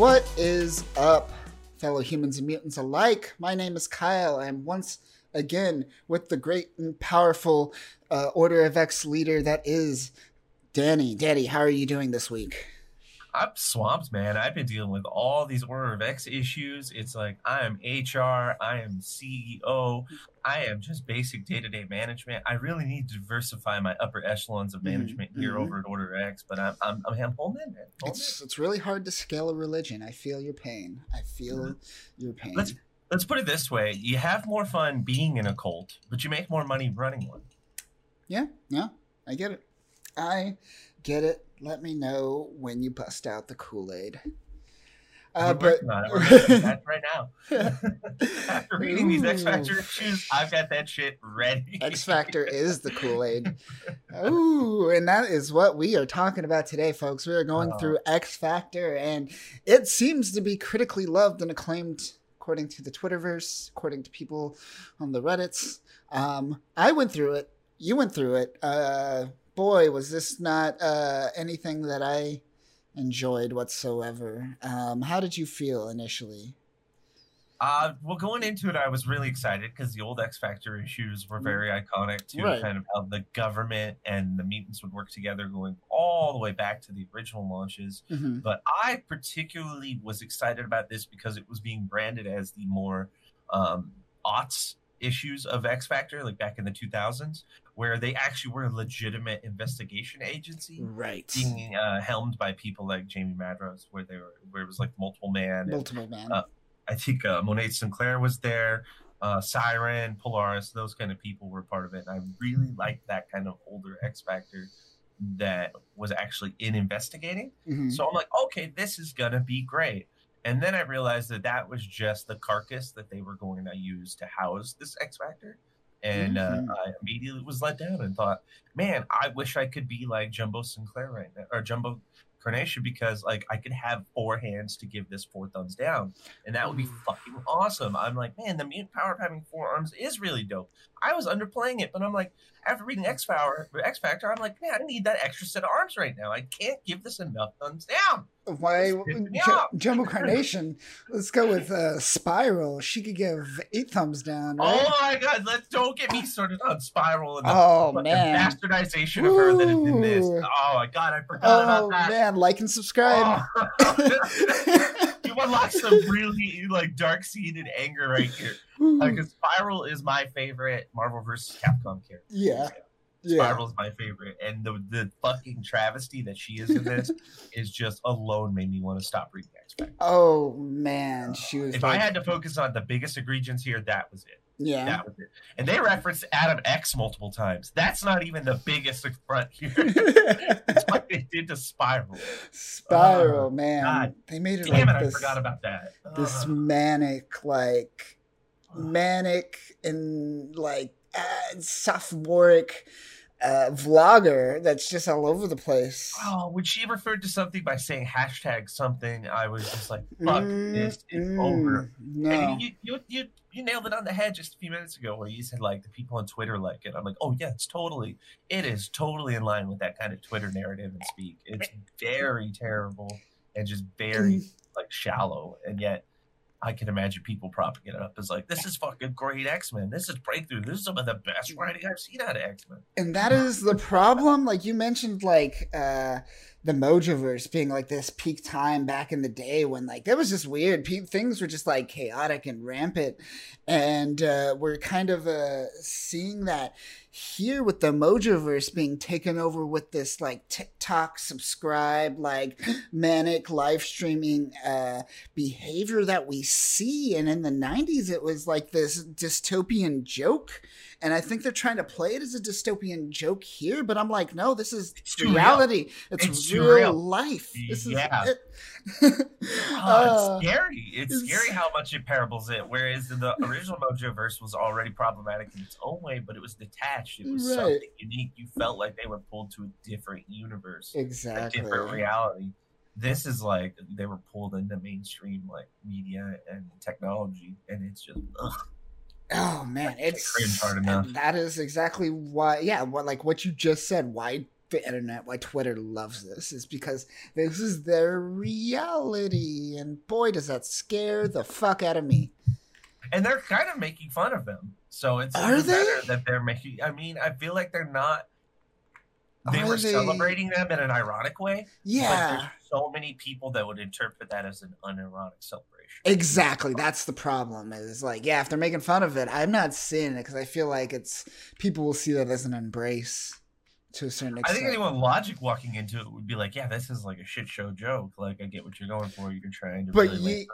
What is up, fellow humans and mutants alike? My name is Kyle. I am once again with the great and powerful Order of X leader that is Danny. Daddy, how are you doing this week? I'm swamped, man. I've been dealing with all these Order of X issues. It's like I am HR, I am CEO, I am just basic day-to-day management. I really need to diversify my upper echelons of management here over at Order X, but I'm holding in, man. It's really hard to scale a religion. I feel your pain. Your pain. Let's put it this way: you have more fun being in a cult, but you make more money running one. Yeah, no, I get it. Let me know when you bust out the Kool-Aid. That's right now. After reading these X Factor issues, I've got that shit ready. X Factor is the Kool-Aid. Ooh, and that is what we are talking about today, folks. We are going through X Factor, and it seems to be critically loved and acclaimed, according to the Twitterverse, according to people on the Reddits. I went through it. You went through it. Boy, was this not anything that I enjoyed whatsoever. How did you feel initially? Well, going into it, I was really excited because the old X Factor issues were very iconic to kind of how the government and the mutants would work together, going all the way back to the original launches. But I particularly was excited about this because it was being branded as the more aughts issues of X Factor, like back in the 2000s, where they actually were a legitimate investigation agency, being helmed by people like Jamie Madrox, where it was like Multiple Man. I think Monet Sinclair was there, Siren, Polaris, those kind of people were part of it. And I really liked that kind of older X Factor that was actually in investigating. So I'm like, okay, this is gonna be great. And then I realized that was just the carcass that they were going to use to house this X Factor. And I immediately was let down and thought, man, I wish I could be like Jumbo Sinclair right now, or Jumbo Carnation, because like I could have four hands to give this four thumbs down. And that would be fucking awesome. I'm like, man, the mutant power of having four arms is really dope. I was underplaying it, but I'm like, after reading X Factor, I'm like, man, I need that extra set of arms right now. I can't give this enough thumbs down. Why Jumbo Carnation? Let's go with Spiral. She could give 8 thumbs down. Right? Oh my god, don't get me started on Spiral and the bastardization of her that is in this. Oh my god, I forgot about that. Oh man, like and subscribe. Oh. You unlock some really like dark-seated anger right here. Because Spiral is my favorite Marvel vs. Capcom character. Yeah. Spiral is my favorite, and the fucking travesty that she is in this is just alone made me want to stop reading X Factor. Oh man, she was. If I had to focus on the biggest egregious here, that was it. Yeah, that was it. And they referenced Adam X multiple times. That's not even the biggest front here. It's what they did to Spiral. Spiral, man, God. They made it. Damn like it! I forgot about that. This manic and like. Sophomoric vlogger that's just all over the place. Oh, when she referred to something by saying hashtag something, I was just like, fuck, this is over. No. And you nailed it on the head just a few minutes ago where you said like the people on Twitter like it. I'm like, oh yeah, it is totally in line with that kind of Twitter narrative and speak. It's very terrible and just very like shallow, and yet I can imagine people propping it up as like, this is fucking great X-Men. This is breakthrough. This is some of the best writing I've seen out of X-Men. And that is the problem. Like you mentioned, like the Mojoverse being like this peak time back in the day when like that was just weird. Things were just like chaotic and rampant. And we're kind of seeing that here with the Mojoverse being taken over with this like TikTok subscribe, like manic live streaming behavior that we see. And in the 90s, it was like this dystopian joke. And I think they're trying to play it as a dystopian joke here, but I'm like, no, this is reality. It's real life. This is it. It's scary. It's scary how much it parables it. Whereas the original Mojoverse was already problematic in its own way, but it was detached. It was something unique. You felt like they were pulled to a different universe, a different reality. This is like they were pulled into mainstream like media and technology, and it's just. Ugh. Oh man, it's hard enough. That is exactly why. Yeah, what you just said. Why the internet, why Twitter loves this, is because this is their reality. And boy, does that scare the fuck out of me. And they're kind of making fun of them. So it's even better that they're making, I mean, I feel like they're not, they were celebrating them in an ironic way. Yeah. But there's so many people that would interpret that as an unironic celebration. Exactly. That's the problem. Is like, yeah, if they're making fun of it, I'm not seeing it because I feel like it's, people will see that as an embrace. To a certain extent. I think anyone logic walking into it would be like, yeah, this is like a shit show joke. Like, I get what you're going for. You're trying to but you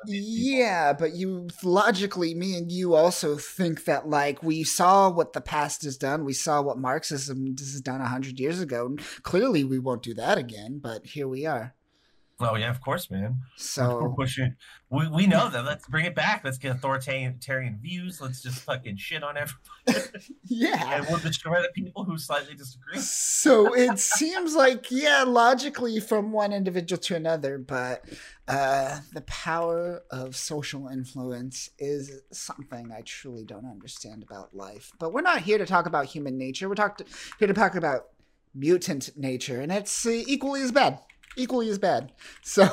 logically, me and you also think that, like, we saw what the past has done. We saw what Marxism has done 100 years ago. Clearly, we won't do that again, but here we are. Oh, yeah, of course, man. So we're pushing. We know that. Let's bring it back. Let's get authoritarian views. Let's just fucking shit on everybody. Yeah. And we'll destroy the people who slightly disagree. So it seems like, yeah, logically from one individual to another, but the power of social influence is something I truly don't understand about life. But we're not here to talk about human nature. We're here to talk about mutant nature, and it's equally as bad. Equally as bad. So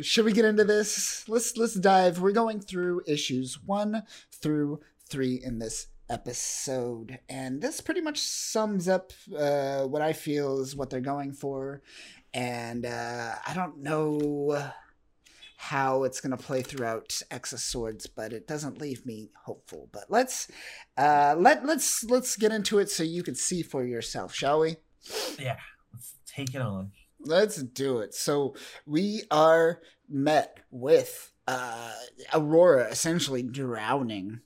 should we get into this? Let's dive. We're going through issues 1 through 3 in this episode, and this pretty much sums up what I feel is what they're going for, and I don't know how it's going to play throughout X of Swords, but it doesn't leave me hopeful. But let's get into it so you can see for yourself, shall we? Yeah. Take it on. Let's do it. So we are met with Aurora essentially drowning,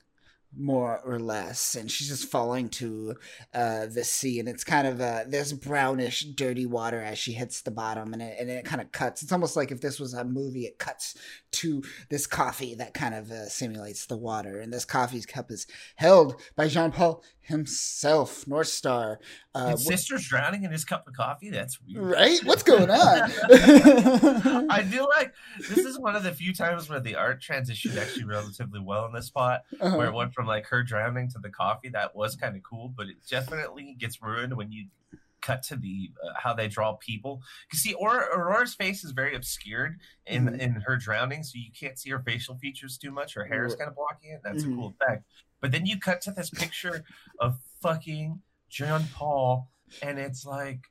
more or less, and she's just falling to the sea, and it's kind of this brownish dirty water as she hits the bottom, and it kind of cuts. It's almost like if this was a movie, it cuts to this coffee that kind of simulates the water, and this coffee cup is held by Jean-Paul himself, North Star. His sister's drowning in his cup of coffee. That's weird, right? What's going on? I feel like this is one of the few times where the art transitioned actually relatively well in this spot, where it went from like her drowning to the coffee. That was kind of cool, but it definitely gets ruined when you cut to the how they draw people. You see, Aurora's face is very obscured in her drowning, so you can't see her facial features too much. Her hair is kind of blocking it. That's a cool effect. But then you cut to this picture of fucking Jean-Paul, and it's like,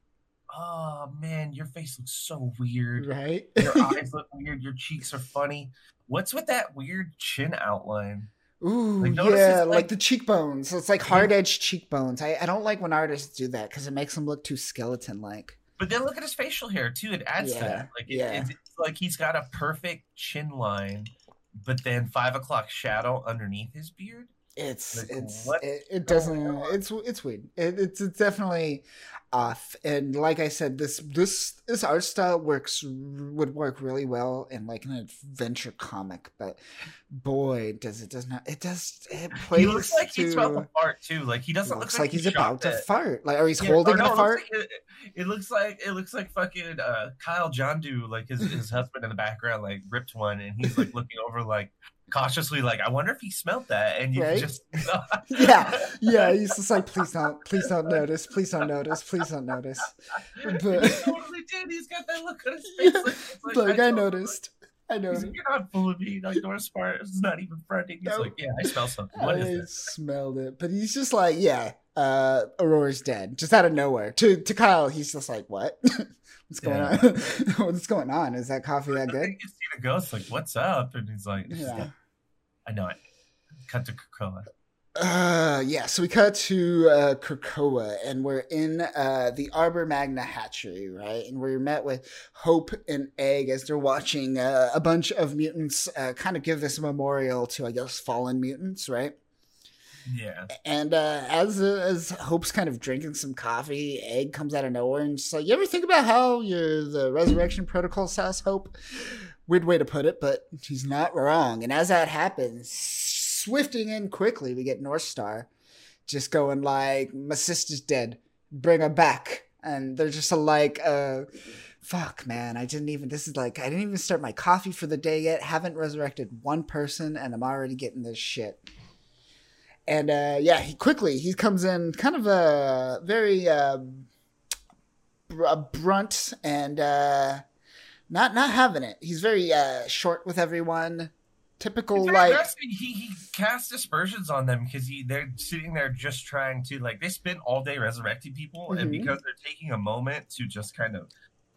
oh man, your face looks so weird. Right? Your eyes look weird. Your cheeks are funny. What's with that weird chin outline? Ooh, like, yeah, like the cheekbones. So it's like hard-edged cheekbones. I don't like when artists do that because it makes them look too skeleton-like. But then look at his facial hair, too. It adds to that. Like, it's like he's got a perfect chin line, but then 5 o'clock shadow underneath his beard. It's weird. It's definitely off. And like I said, this art style would work really well in like an adventure comic, but boy, it plays. He looks like he's about to fart too. Like he doesn't look like he's about to fart. Like, or he's holding a fart. It looks like fucking Kyle Jondu, like his husband in the background, like ripped one, and he's like looking over like cautiously, like, I wonder if he smelled that, and you just yeah he's just like, please don't notice. But he totally did. He's got that look on his face, like I noticed. Like, you're not fooling me. Like, North Star is not even fronting. He's like, yeah, I smell something. What is it? Smelled it. But he's just like, yeah, Aurora's dead. Just out of nowhere. To Kyle, he's just like, what? What's going on? What's going on? Is that coffee that good? You see the ghost, like, what's up? And he's like, I know it. Cut to Krakoa. So we cut to Krakoa, and we're in the Arbor Magna hatchery, right? And we're met with Hope and Egg as they're watching a bunch of mutants kind of give this memorial to, I guess, fallen mutants, right? Yeah. And as Hope's kind of drinking some coffee, Egg comes out of nowhere and she's like, you ever think about how you're the Resurrection Protocol sauce, Hope? Weird way to put it, but he's not wrong. And as that happens, swifting in quickly, we get North Star just going like, my sister's dead, bring her back. And they're just like, fuck, man, I didn't even start my coffee for the day yet, haven't resurrected one person, and I'm already getting this shit. And he comes in kind of a very brunt and not having it. He's very short with everyone. Typical, like he casts aspersions on them because they're sitting there just trying to, like, they spend all day resurrecting people, and because they're taking a moment to just kind of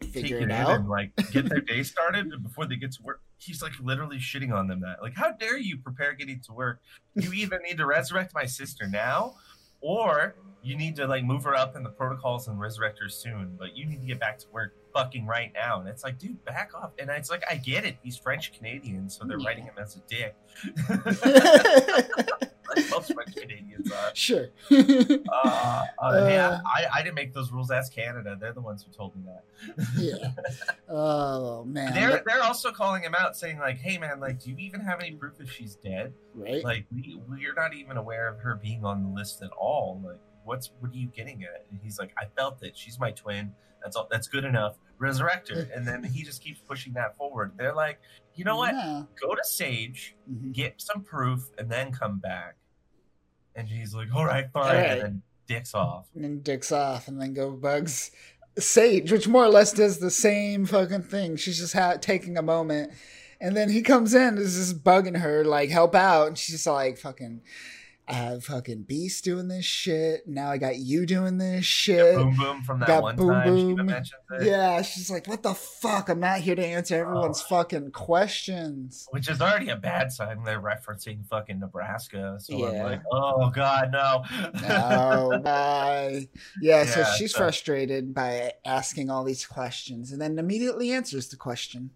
figure it out and, like, get their day started before they get to work. He's like literally shitting on them that, like, how dare you prepare getting to work? You either need to resurrect my sister now, or you need to, like, move her up in the protocols and resurrect her soon, but you need to get back to work fucking right now. And it's like, dude, back off. And it's like, I get it. He's French Canadian, so they're writing him as a dick. Like most French Canadians are. Sure. I didn't make those rules. Ask Canada. They're the ones who told me that. Yeah. Oh, man. They're also calling him out, saying, like, hey, man, like, do you even have any proof if she's dead? Right. Like, we're not even aware of her being on the list at all. Like, what are you getting at? And he's like, I felt it. She's my twin. That's all. That's good enough. Resurrect her. And then he just keeps pushing that forward. They're like, you know what? Yeah. Go to Sage, get some proof, and then come back. And he's like, all right, fine. All right. And then dicks off. And then dicks off. And then go bugs Sage, which more or less does the same fucking thing. She's just taking a moment. And then he comes in and is just bugging her, like, help out. And she's just like, fucking... I have fucking Beast doing this shit. Now I got you doing this shit. Boom Boom from that one time. Yeah, she's like, what the fuck? I'm not here to answer everyone's fucking questions. Which is already a bad sign. They're referencing fucking Nebraska. So I'm like, oh God, no. No, bye. Yeah, so she's frustrated by asking all these questions and then immediately answers the question,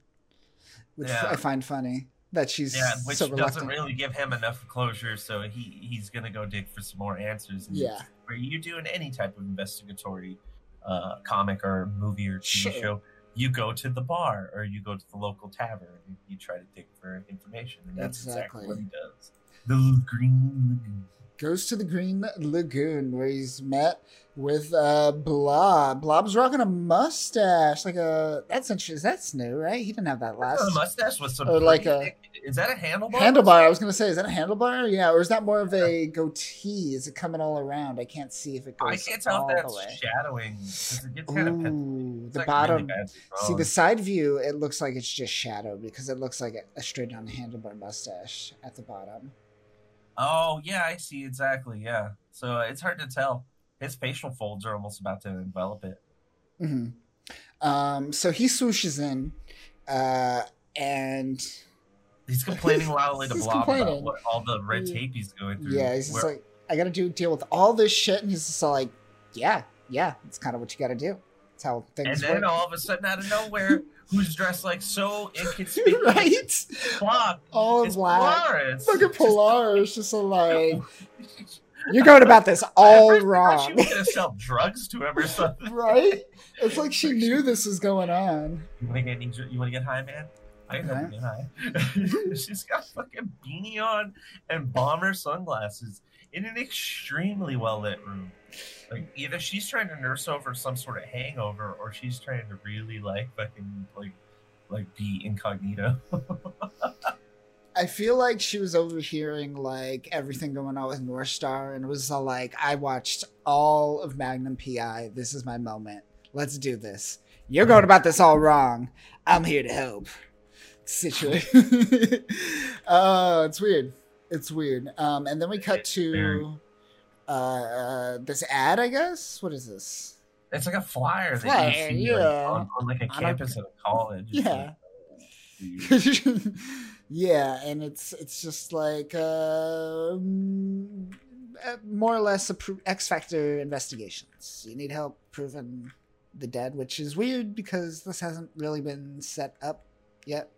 which I find funny. That she's which so doesn't really give him enough closure, so he's gonna go dig for some more answers. And are you doing any type of investigatory comic or movie or TV show? You go to the bar or you go to the local tavern and you try to dig for information, and that's exactly what he does. The Green Lagoon. Goes to the Green Lagoon where he's met with Blob. Blob's rocking a mustache, like a that's new, right? He didn't have that last mustache with some, or like a, is that a handlebar? Handlebar. I was gonna say, is that a handlebar? Yeah, or is that more of a goatee? Is it coming all around? I can't see if it goes. I can't tell if that's shadowing. It gets kind of the bottom. Really see the side view, it looks like it's just shadow because it looks like a straight down handlebar mustache at the bottom. Oh, yeah, I see. Exactly, yeah. So it's hard to tell. His facial folds are almost about to envelop it. Mm-hmm. So he swooshes in, and... He's complaining loudly to Blob about what, all the red tape he's going through. Yeah, he's just like, I gotta deal with all this shit, and he's just like, yeah, it's kind of what you gotta do. That's how things work. And then all of a sudden, out of nowhere... Who's dressed like so inconspicuous? Right? Blob. All of Polaris. Look at Polaris, just like, you're going about this all wrong. She was going to sell drugs to him or something. Right? It's like she knew this was going on. You want to get high, man? I can help you get high. She's got fucking beanie on and bomber sunglasses in an extremely well-lit room. Like, either she's trying to nurse over some sort of hangover, or she's trying to really, like, fucking, like be incognito. I feel like she was overhearing, like, everything going on with North Star, and was all like, I watched all of Magnum P.I. This is my moment. Let's do this. You're going about this all wrong. I'm here to help. Situation. Oh, it's weird. It's weird. And then we cut to... this ad, I guess? What is this? It's like a flyer that you see on like a campus of a college. Yeah. Like, yeah, and it's just like more or less X Factor investigations. You need help proving the dead, which is weird because this hasn't really been set up yet.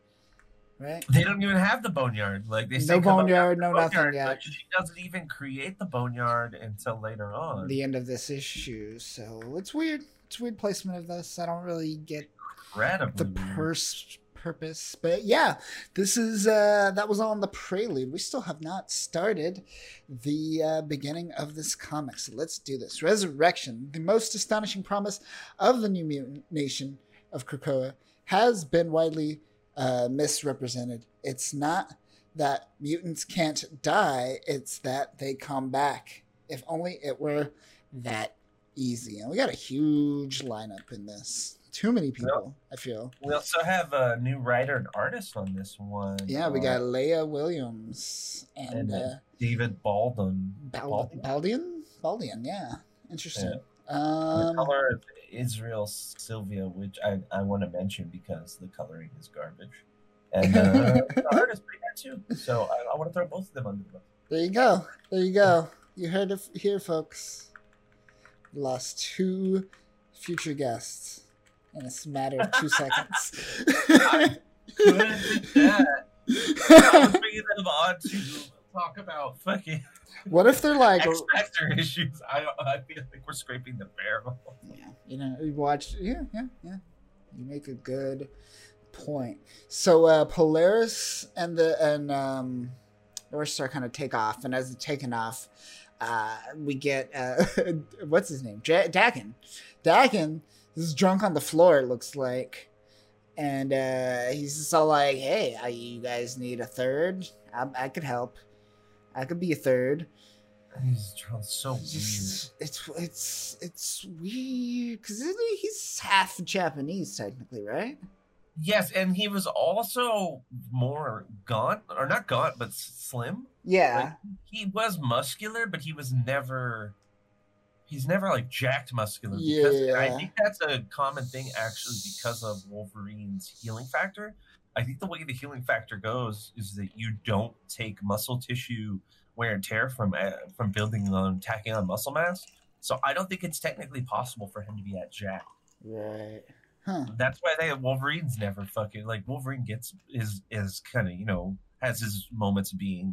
Right. They don't even have the boneyard. Like they say, no boneyard, no nothing yet. Like, she doesn't even create the boneyard until later on. The end of this issue. So it's weird. It's weird placement of this. I don't really get purpose. But yeah, this is that was on the prelude. We still have not started the beginning of this comic. So let's do this. Resurrection, the most astonishing promise of the New Mutant Nation of Krakoa, has been widely misrepresented. It's not that mutants can't die, it's that they come back. If only it were that easy. And we got a huge lineup in this. Too many people, I feel. We also have a new writer and artist on this one. Yeah, we got Leah Williams and David Baldeón. Baldeón, yeah. Interesting. Yeah. The color of Israel Sylvia, which I want to mention because the coloring is garbage. And the art is pretty good too. So I want to throw both of them under the bus. There you go. There you go. You heard it here, folks. Lost two future guests in a matter of 2 seconds. I couldn't do that. I was bringing them on to talk about fucking... What if they're like... X-Factor issues. I feel like we're scraping the barrel. Yeah. You know, we watched... Yeah. You make a good point. So Polaris and North Star kind of take off, and as it's taken off, we get what's his name? Dakin. Dakin is drunk on the floor, it looks like, and he's just all like, "Hey, you guys need a third? I could help. I could be a third." He's drunk, so just, weird. It's weird because he's half Japanese technically, right? Yes, and he was also more gaunt, or not gaunt, but slim. Yeah. Like, he was muscular, but he was never, he's never like jacked muscular. Because I think that's a common thing actually because of Wolverine's healing factor. I think the way the healing factor goes is that you don't take muscle tissue wear and tear from building on, tacking on muscle mass. So I don't think it's technically possible for him to be that jacked. Right. Huh. That's why Wolverine's never fucking like Wolverine gets is kind of, you know, has his moments being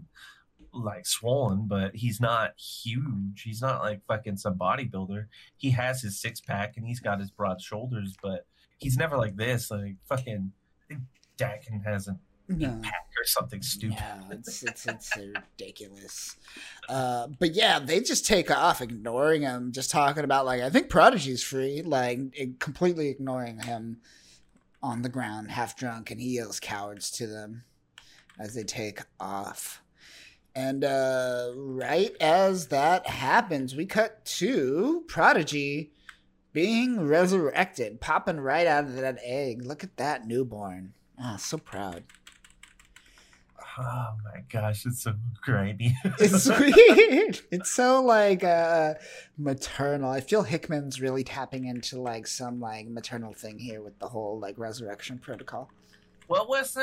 like swollen, but he's not huge. He's not like fucking some bodybuilder. He has his six pack and he's got his broad shoulders, but he's never like this. Like fucking I think Dakin has an pack or something stupid. Yeah, it's ridiculous. But yeah, they just take off ignoring him, just talking about like I think Prodigy's free, like completely ignoring him on the ground, half drunk, and he yells cowards to them as they take off. And right as that happens, we cut to Prodigy being resurrected, popping right out of that egg. Look at that newborn. Ah, so proud. Oh my gosh, it's so grindy. It's weird. It's so like maternal. I feel Hickman's really tapping into like some like maternal thing here with the whole like resurrection protocol. What was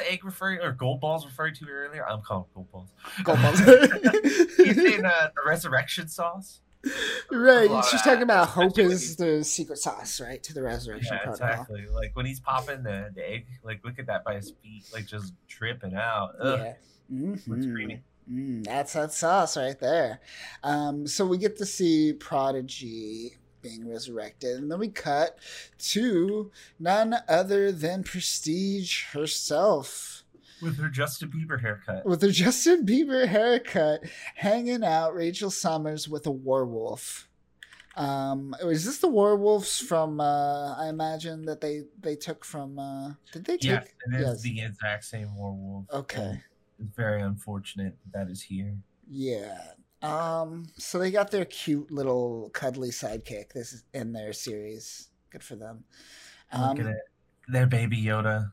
egg referring or gold balls referring to earlier? I'm calling gold balls. Gold balls. He's in the resurrection sauce. Right, she's talking about hope is the secret sauce, right, to the resurrection protocol. Exactly. Like when he's popping the egg, like look at that by his feet, like just dripping out. Ugh. Yeah, it's creamy. That's that sauce right there. So we get to see Prodigy being resurrected, and then we cut to none other than Prestige herself. With her Justin Bieber haircut. With her Justin Bieber haircut, hanging out Rachel Summers with a werewolf. Is this the werewolves from, I imagine that they took from, did they take? Yes, it is the exact same werewolf. Okay. It's very unfortunate that is here. Yeah. So they got their cute little cuddly sidekick. This is in their series. Good for them. Look at it. Their baby Yoda,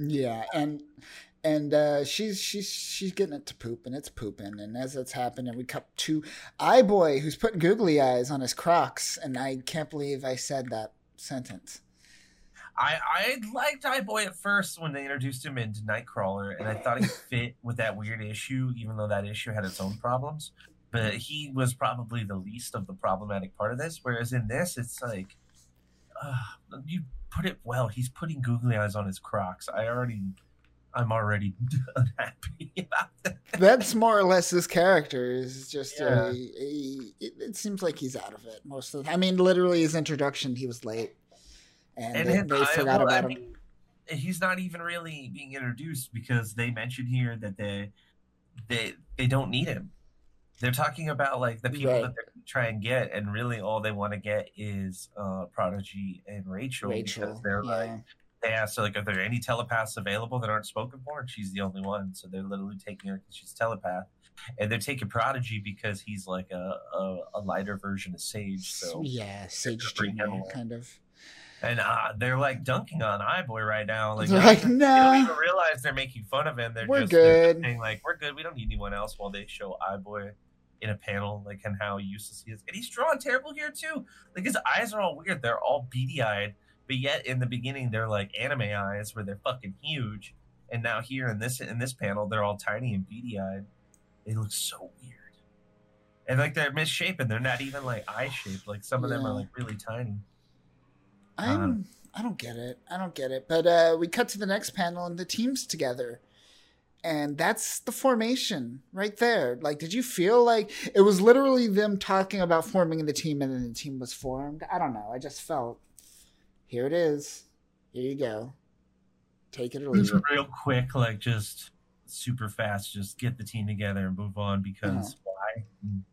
yeah, and she's getting it to poop, and it's pooping, and as it's happening, we cut to iBoy, who's putting googly eyes on his Crocs, and I can't believe I said that sentence. I liked iBoy at first when they introduced him into Nightcrawler, and I thought he fit with that weird issue, even though that issue had its own problems. But he was probably the least of the problematic part of this, whereas in this, it's like, you put it well. He's putting googly eyes on his Crocs. I'm already unhappy about that. That's more or less his character. Is just it seems like he's out of it most of the time. I mean, literally his introduction, he was late, and they forgot about him. He's not even really being introduced because they mentioned here that they don't need him. They're talking about like the people that they're trying to get, and really all they want to get is Prodigy and Rachel because they're like they asked her, like, are there any telepaths available that aren't spoken for? And she's the only one, so they're literally taking her because she's a telepath. And they're taking Prodigy because he's like a lighter version of Sage. So yeah, Sage Jr. kind of. And they're like dunking on iBoy right now. Like, they're like, no. They don't even realize they're making fun of him. They're just saying like, we're good. We don't need anyone else while they show iBoy in a panel, like, and how useless he is. And he's drawn terrible here too. Like, his eyes are all weird. They're all beady-eyed. But yet in the beginning, they're like anime eyes where they're fucking huge. And now here in this panel, they're all tiny and beady-eyed. They look so weird. And like, they're misshapen. They're not even like eye-shaped. Like, some of them are like really tiny. I don't get it. I don't get it. But we cut to the next panel and the team's together. And that's the formation right there. Like, did you feel like it was literally them talking about forming the team and then the team was formed? I don't know. I just felt, here it is. Here you go. Take it or leave it. Real quick, like, just super fast, just get the team together and move on because why?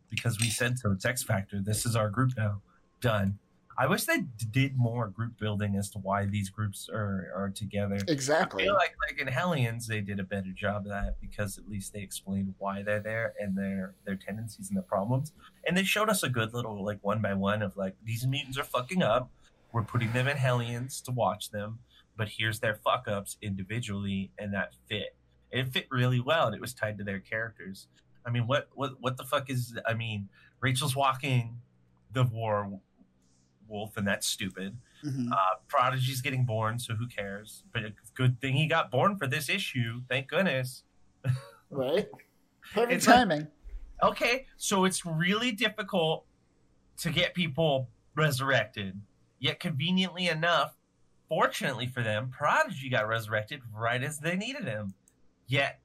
Because we said so. It's X Factor. This is our group now. Done. I wish they did more group building as to why these groups are together. Exactly. I feel like in Hellions, they did a better job of that because at least they explained why they're there and their tendencies and their problems. And they showed us a good little, like, one-by-one of, like, these mutants are fucking up. We're putting them in Hellions to watch them. But here's their fuck-ups individually, and that fit. It fit really well, and it was tied to their characters. I mean, what the fuck is... I mean, Rachel's walking the war... wolf, and that's stupid. Prodigy's getting born, so who cares? But a good thing he got born for this issue, thank goodness. Right? Perfect timing. Like, okay, so it's really difficult to get people resurrected, yet conveniently enough, fortunately for them, Prodigy got resurrected right as they needed him, yet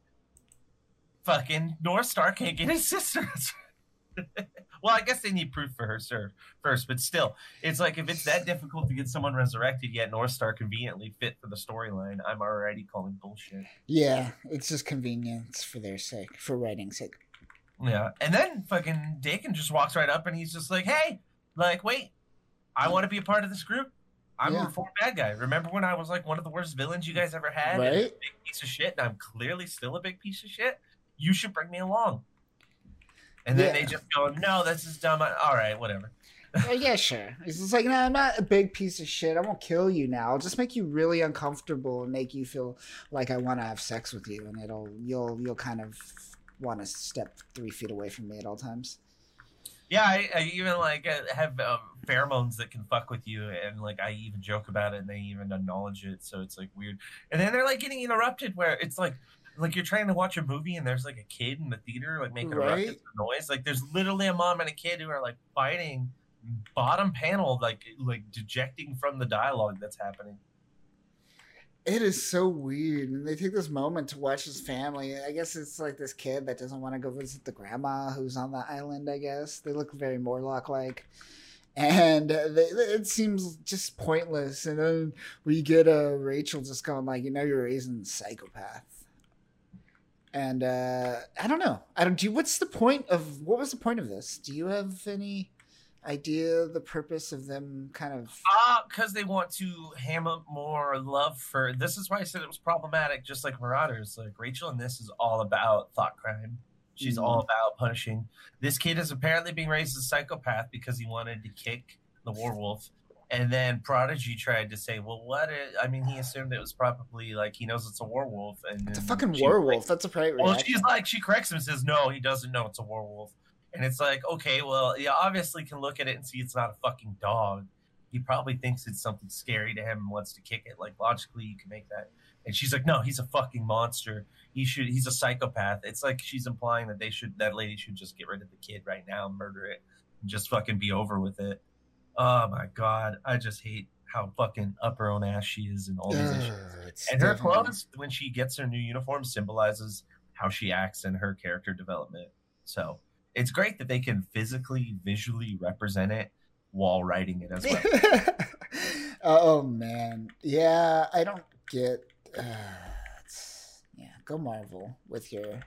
fucking North Star can't get his sisters. Well, I guess they need proof for her first, but still, it's like, if it's that difficult to get someone resurrected, yet North Star conveniently fit for the storyline, I'm already calling bullshit. Yeah, it's just convenience for their sake, for writing's sake. Yeah, and then fucking Dakin just walks right up and he's just like, hey, like, wait, I want to be a part of this group. I'm a reformed bad guy. Remember when I was like one of the worst villains you guys ever had? Right? And a big piece of shit, and I'm clearly still a big piece of shit? You should bring me along. And then they just go, no, this is dumb. All right, whatever. Oh, yeah, sure. It's just like, no, I'm not a big piece of shit. I won't kill you now. I'll just make you really uncomfortable and make you feel like I want to have sex with you, and you'll kind of want to step 3 feet away from me at all times. Yeah, I even like have pheromones that can fuck with you, and like I even joke about it, and they even acknowledge it. So it's like weird. And then they're like getting interrupted, where it's like. Like, you're trying to watch a movie and there's, like, a kid in the theater, like, making a noise. Like, there's literally a mom and a kid who are, like, fighting bottom panel, like dejecting from the dialogue that's happening. It is so weird. And they take this moment to watch his family. I guess it's, like, this kid that doesn't want to go visit the grandma who's on the island, I guess. They look very Morlock-like. And it seems just pointless. And then we get Rachel just going, like, you know, you're raising a psychopath. And I don't know. I don't. What was the point of this? Do you have any idea the purpose of them kind of? Because they want to ham up more love for. This is why I said it was problematic. Just like Marauders, like Rachel, and this is all about thought crime. She's all about punishing. This kid is apparently being raised as a psychopath because he wanted to kick the werewolf. And then Prodigy tried to say, well, he assumed it was probably, like, he knows it's a werewolf. And it's a fucking werewolf. That's a priority. Well, she's like, she corrects him and says, no, he doesn't know it's a werewolf. And it's like, okay, well, you obviously can look at it and see it's not a fucking dog. He probably thinks it's something scary to him and wants to kick it. Like, logically, you can make that. And she's like, no, he's a fucking monster. He's a psychopath. It's like she's implying that that lady should just get rid of the kid right now, murder it, and just fucking be over with it. Oh my God, I just hate how fucking up her own ass she is in all these issues. And her clothes, when she gets her new uniform, symbolizes how she acts in her character development. So it's great that they can physically, visually represent it while writing it as well. Oh man. Yeah, I don't get... go Marvel with your...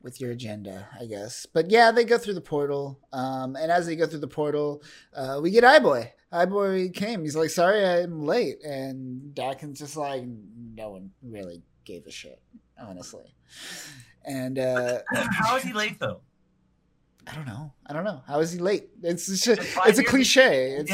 with your agenda, I guess. But yeah, they go through the portal. And as they go through the portal, we get iBoy. iBoy came. He's like, sorry, I'm late. And Dakin's just like, no one really gave a shit, honestly. And how is he late though? I don't know. How is he late? It's a cliche.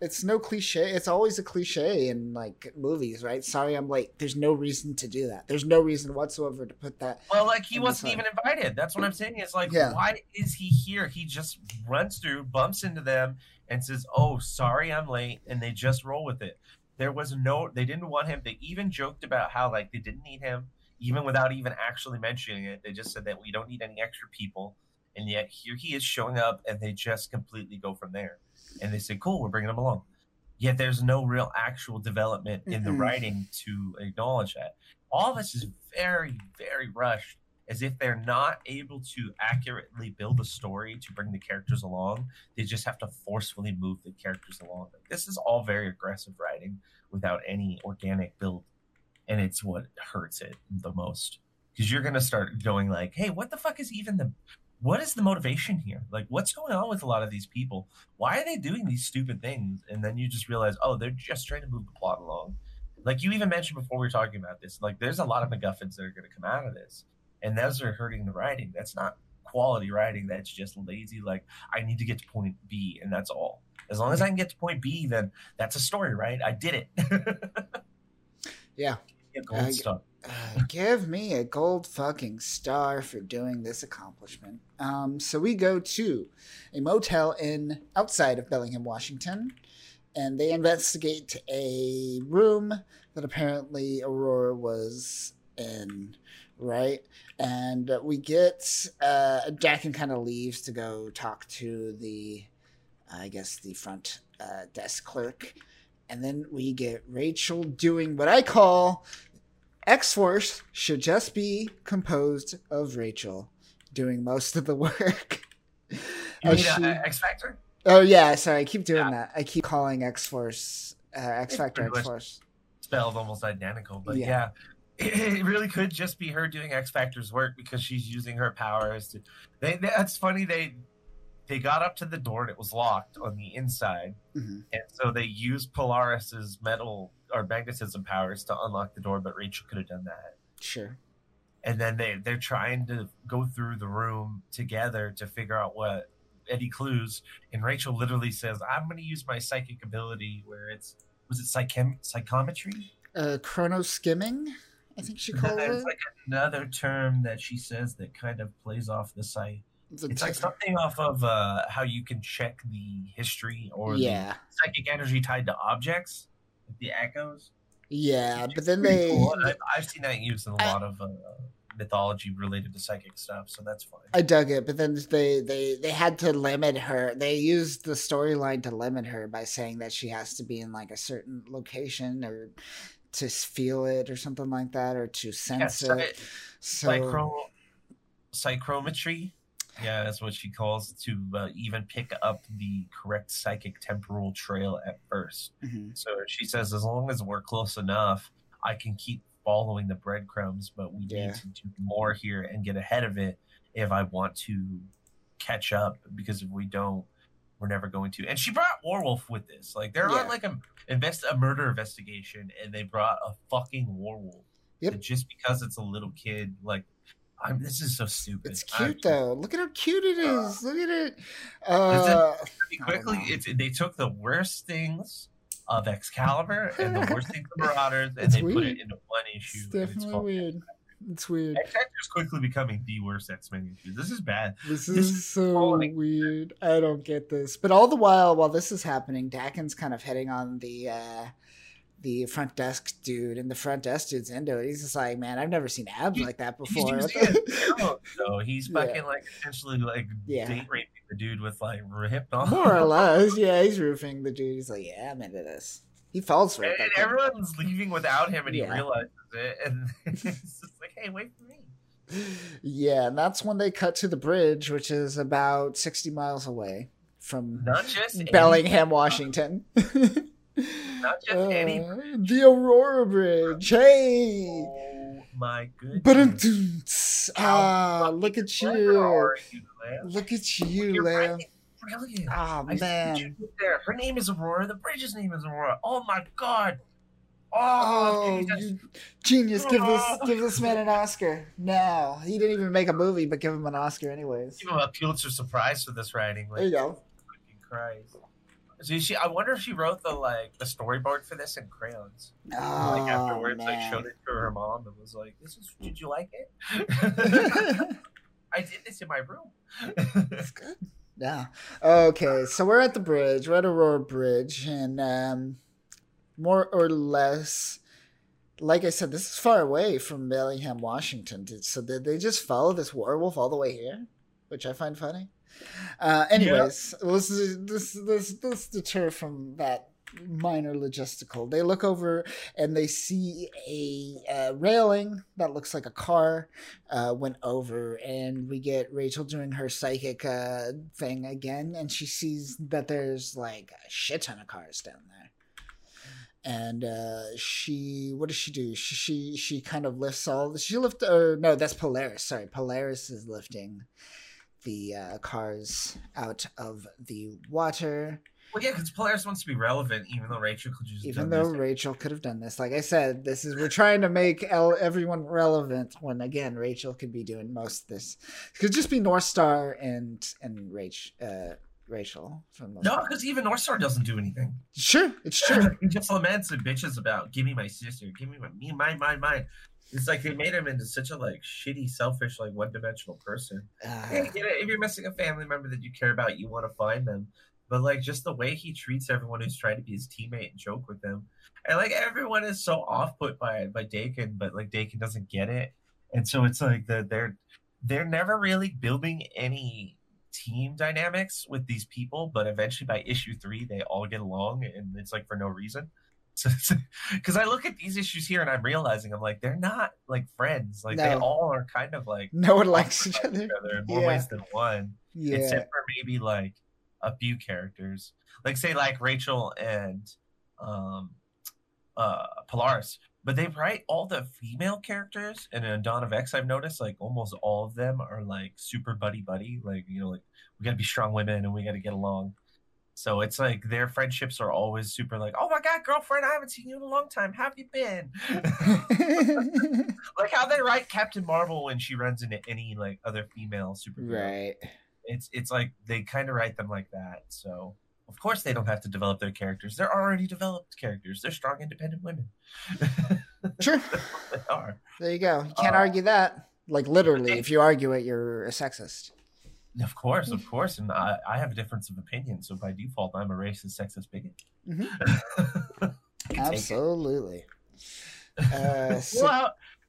It's no cliche. It's always a cliche in like movies, right? Sorry, I'm late. There's no reason to do that. There's no reason whatsoever to put that. Well, like he wasn't even invited. That's what I'm saying. It's like, why is he here? He just runs through, bumps into them, and says, "Oh, sorry, I'm late," and they just roll with it. They didn't want him. They even joked about how like they didn't need him, even without even actually mentioning it. They just said that we don't need any extra people. And yet here he is showing up, and they just completely go from there. And they say, cool, we're bringing him along. Yet there's no real actual development in the writing to acknowledge that. All this is very, very rushed, as if they're not able to accurately build a story to bring the characters along. They just have to forcefully move the characters along. Like, this is all very aggressive writing without any organic build. And it's what hurts it the most. Because you're going to start going like, hey, what the fuck is even the... What is the motivation here? Like, what's going on with a lot of these people? Why are they doing these stupid things? And then you just realize, oh, they're just trying to move the plot along. Like you even mentioned before we were talking about this, like there's a lot of MacGuffins that are going to come out of this. And those are hurting the writing. That's not quality writing. That's just lazy. Like, I need to get to point B, and that's all. As long as I can get to point B, then that's a story, right? I did it. Yeah. Give me a gold fucking star for doing this accomplishment. So we go to a motel inn outside of Bellingham, Washington, and they investigate a room that apparently Aurora was in, right? And we get Jack and kind of leaves to go talk to the front desk clerk. And then we get Rachel doing what I call... X-Force should just be composed of Rachel doing most of the work. You mean X-Factor? Oh, yeah. Sorry. I keep doing that. I keep calling X-Force X-Factor X-Force. Spelled almost identical. But yeah. It really could just be her doing X-Factor's work because she's using her powers. That's funny. They got up to the door and it was locked on the inside. Mm-hmm. And so they used Polaris's metal... or magnetism powers to unlock the door, but Rachel could have done that. Sure. And then they're trying to go through the room together to figure out what any clues. And Rachel literally says, "I'm going to use my psychic ability," where was it psychometry? Chronoskimming, I think she called it. It's like another term that she says that kind of plays off the site. It's like something off of how you can check the history or the psychic energy tied to objects. The echoes, but then they. Cool. I've seen that used in a lot of mythology related to psychic stuff, so that's fine. I dug it, but then they had to limit her. They used the storyline to limit her by saying that she has to be in like a certain location or to feel it or something like that, or to sense it. So psychrometry. Yeah, that's what she calls to even pick up the correct psychic temporal trail at first. Mm-hmm. So she says, as long as we're close enough, I can keep following the breadcrumbs, but we need to do more here and get ahead of it if I want to catch up, because if we don't, we're never going to. And she brought Warwolf with this. Like, they're on like a murder investigation, and they brought a fucking Warwolf. Yep. Just because it's a little kid, like... this is so stupid. It's cute though. Look at how cute it is. Look at it. They took the worst things of Excalibur and the worst things of Marauders, and they put it into one issue. It's definitely weird. It's weird. X-Factor's quickly becoming the worst X-Men issue. This is bad. This is so weird. I don't get this. But all the while this is happening, Dakin's kind of heading on the front desk dude, and the front desk dude's into it. He's just like, man, I've never seen abs like that before. He's fucking like essentially like date raping the dude with like hypnosis. More or less, he's roofing the dude. He's like, yeah, I'm into this. He falls for it. And everyone's leaving without him, and he realizes it, and it's just like, hey, wait for me. Yeah, and that's when they cut to the bridge, which is about 60 miles away from Bellingham, Washington. Not just any bridge. The Aurora Bridge. Hey! Oh my goodness. Look at you. Look at you, Leah. Brilliant. Oh, man. Her name is Aurora. The bridge's name is Aurora. Oh my god. Oh, you genius. Give this man an Oscar. No, he didn't even make a movie, but give him an Oscar anyways. Give him a Pulitzer Prize for this writing. Like, there you go. Fucking Christ. So she, I wonder if she wrote the storyboard for this in crayons. Oh, like afterwards, man. Like showed it to her mom and was like, "This is. Did you like it? I did this in my room. It's good." Yeah. Okay, so we're at the bridge. We're at Aurora Bridge, and more or less, like I said, this is far away from Bellingham, Washington. So did they just follow this werewolf all the way here, which I find funny? Anyways, yeah. let's deter from that minor logistical. They look over and they see a railing that looks like a car went over, and we get Rachel doing her psychic thing again, and she sees that there's like a shit ton of cars down there. And she, what does she do? She kind of lifts all. She lift, or no, that's Polaris. Sorry, Polaris is lifting the cars out of the water. Well, yeah, because Polaris wants to be relevant, even though Rachel could just Even though Rachel could have done this. Like I said, this is, we're trying to make everyone relevant when, again, Rachel could be doing most of this. It could just be North Star and Rachel. From North Star. No, because even North Star doesn't do anything. Sure, it's true. He just laments and bitches about, give me my sister, give me mine. It's like they made him into such a shitty, selfish, one-dimensional person. If you're missing a family member that you care about, you want to find them. But, just the way he treats everyone who's trying to be his teammate and joke with them. And, everyone is so off-put by Dakin, but, Dakin doesn't get it. And so it's they're never really building any team dynamics with these people, but eventually by issue 3, they all get along, and it's, for no reason. So, because I look at these issues here and I'm realizing they're not friends. They all are kind of no one likes each other in more ways than one. Yeah. Except for maybe a few characters, say Rachel and Polaris. But they write all the female characters, and in Dawn of X, I've noticed almost all of them are super buddy buddy. We gotta be strong women and we gotta get along. So it's their friendships are always super oh my God, girlfriend, I haven't seen you in a long time. How have you been? How they write Captain Marvel when she runs into any other female superhero. Right. It's they kind of write them like that. So of course they don't have to develop their characters. They're already developed characters. They're strong, independent women. Sure. They are. There you go. You can't argue that. Literally, if you argue it, you're a sexist. Of course, and I have a difference of opinion, so by default, I'm a racist, sexist bigot. Mm-hmm. Absolutely.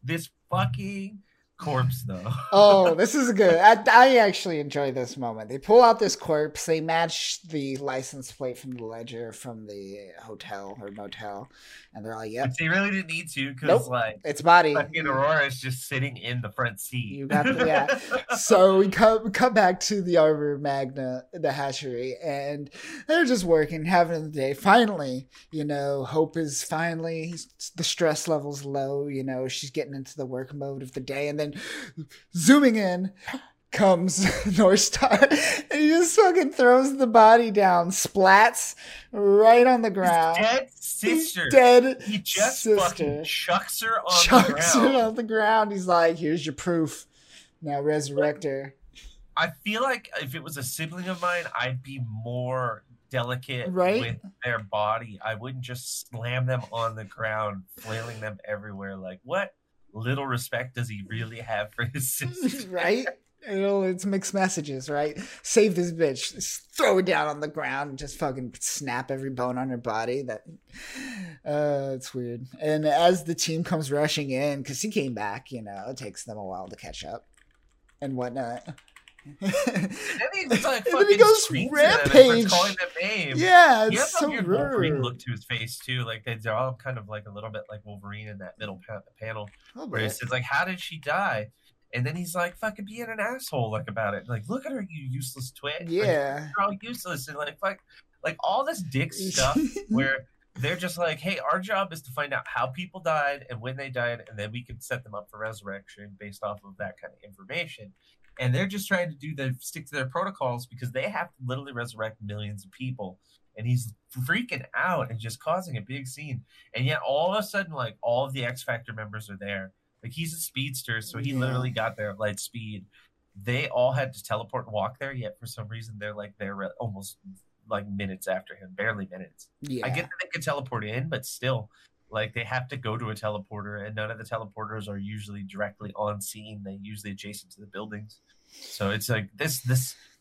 This fucking corpse, though. Oh, this is good. I actually enjoy this moment. They pull out this corpse. They match the license plate from the ledger from the hotel or motel, and they're like, "Yep." But they really didn't need to, because it's body. Fucking Aurora is just sitting in the front seat. You got the, yeah. So we come back to the Arbor Magna, the hatchery, and they're just working, having the day. Finally, hope is finally the stress level's low. She's getting into the work mode of the day, and then. And zooming in comes North Star, and he just fucking throws the body down, splats right on the ground. His dead sister. His dead he just sister. Fucking chucks her on chucks the ground. Chucks her on the ground. He's like, "Here's your proof. Now resurrect her." I feel like if it was a sibling of mine, I'd be more delicate with their body. I wouldn't just slam them on the ground, flailing them everywhere. What? Little respect does he really have for his sister? Right? It's mixed messages, right? Save this bitch. Just throw her down on the ground and just fucking snap every bone on her body. That it's weird. And as the team comes rushing in, because he came back, it takes them a while to catch up and whatnot. And then he goes rampage, calling them names. Yeah, it's so rude. Wolverine look to his face too. They're all kind of a little bit like Wolverine in that middle panel, where he says "How did she die?" And then he's "Fucking being an asshole about it. Look at her, you useless twit. Yeah, you're all useless." And fuck, all this dick stuff where they're just "Hey, our job is to find out how people died and when they died, and then we can set them up for resurrection based off of that kind of information." and they're just trying to stick to their protocols because they have to literally resurrect millions of people. And he's freaking out and just causing a big scene. And yet all of a sudden, like, all of the X Factor members are there. Like, he's a speedster, so he literally got there at light speed. They all had to teleport and walk there, yet for some reason they're like they're almost like minutes after him, barely minutes. Yeah. I get that they could teleport in, but still, like, they have to go to a teleporter, and none of the teleporters are usually directly on scene. They're usually adjacent to the buildings. So it's like this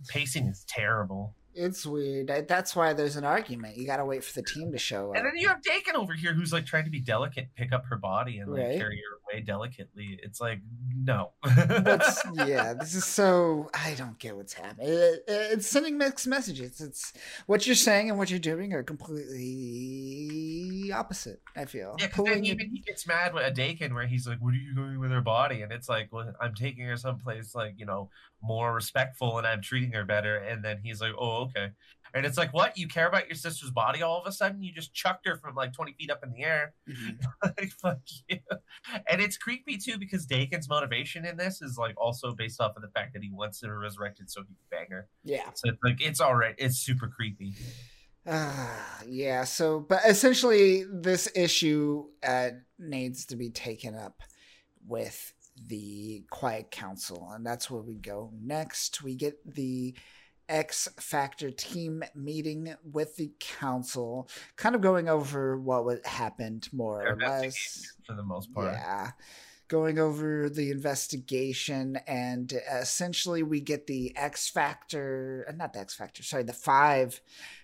pacing is terrible. It's weird. That's why there's an argument. You got to wait for the team to show up. And then you have Dakin over here who's like trying to be delicate, pick up her body and like carry her away delicately. It's like, no. This is so... I don't get what's happening. It's sending mixed messages. It's what you're saying and what you're doing are completely opposite, I feel. Yeah, because then even he gets mad at Dakin where he's like, what are you doing with her body? And it's like, well, I'm taking her someplace like, you know, more respectful and I'm treating her better. And then he's like, oh, okay. And it's like, what? You care about your sister's body all of a sudden? You just chucked her from like 20 feet up in the air. Like, fuck you. And it's creepy too because Dakin's motivation in this is like also based off of the fact that he wants her resurrected so he can bang her. Yeah. So it's like, it's all right. It's super creepy. Yeah. So, but essentially this issue needs to be taken up with the Quiet Council. And that's where we go next. We get the X Factor team meeting with the council, kind of going over what happened more or less for the most part. Yeah, going over the investigation, and essentially we get the X Factor, not the X Factor, sorry, the Five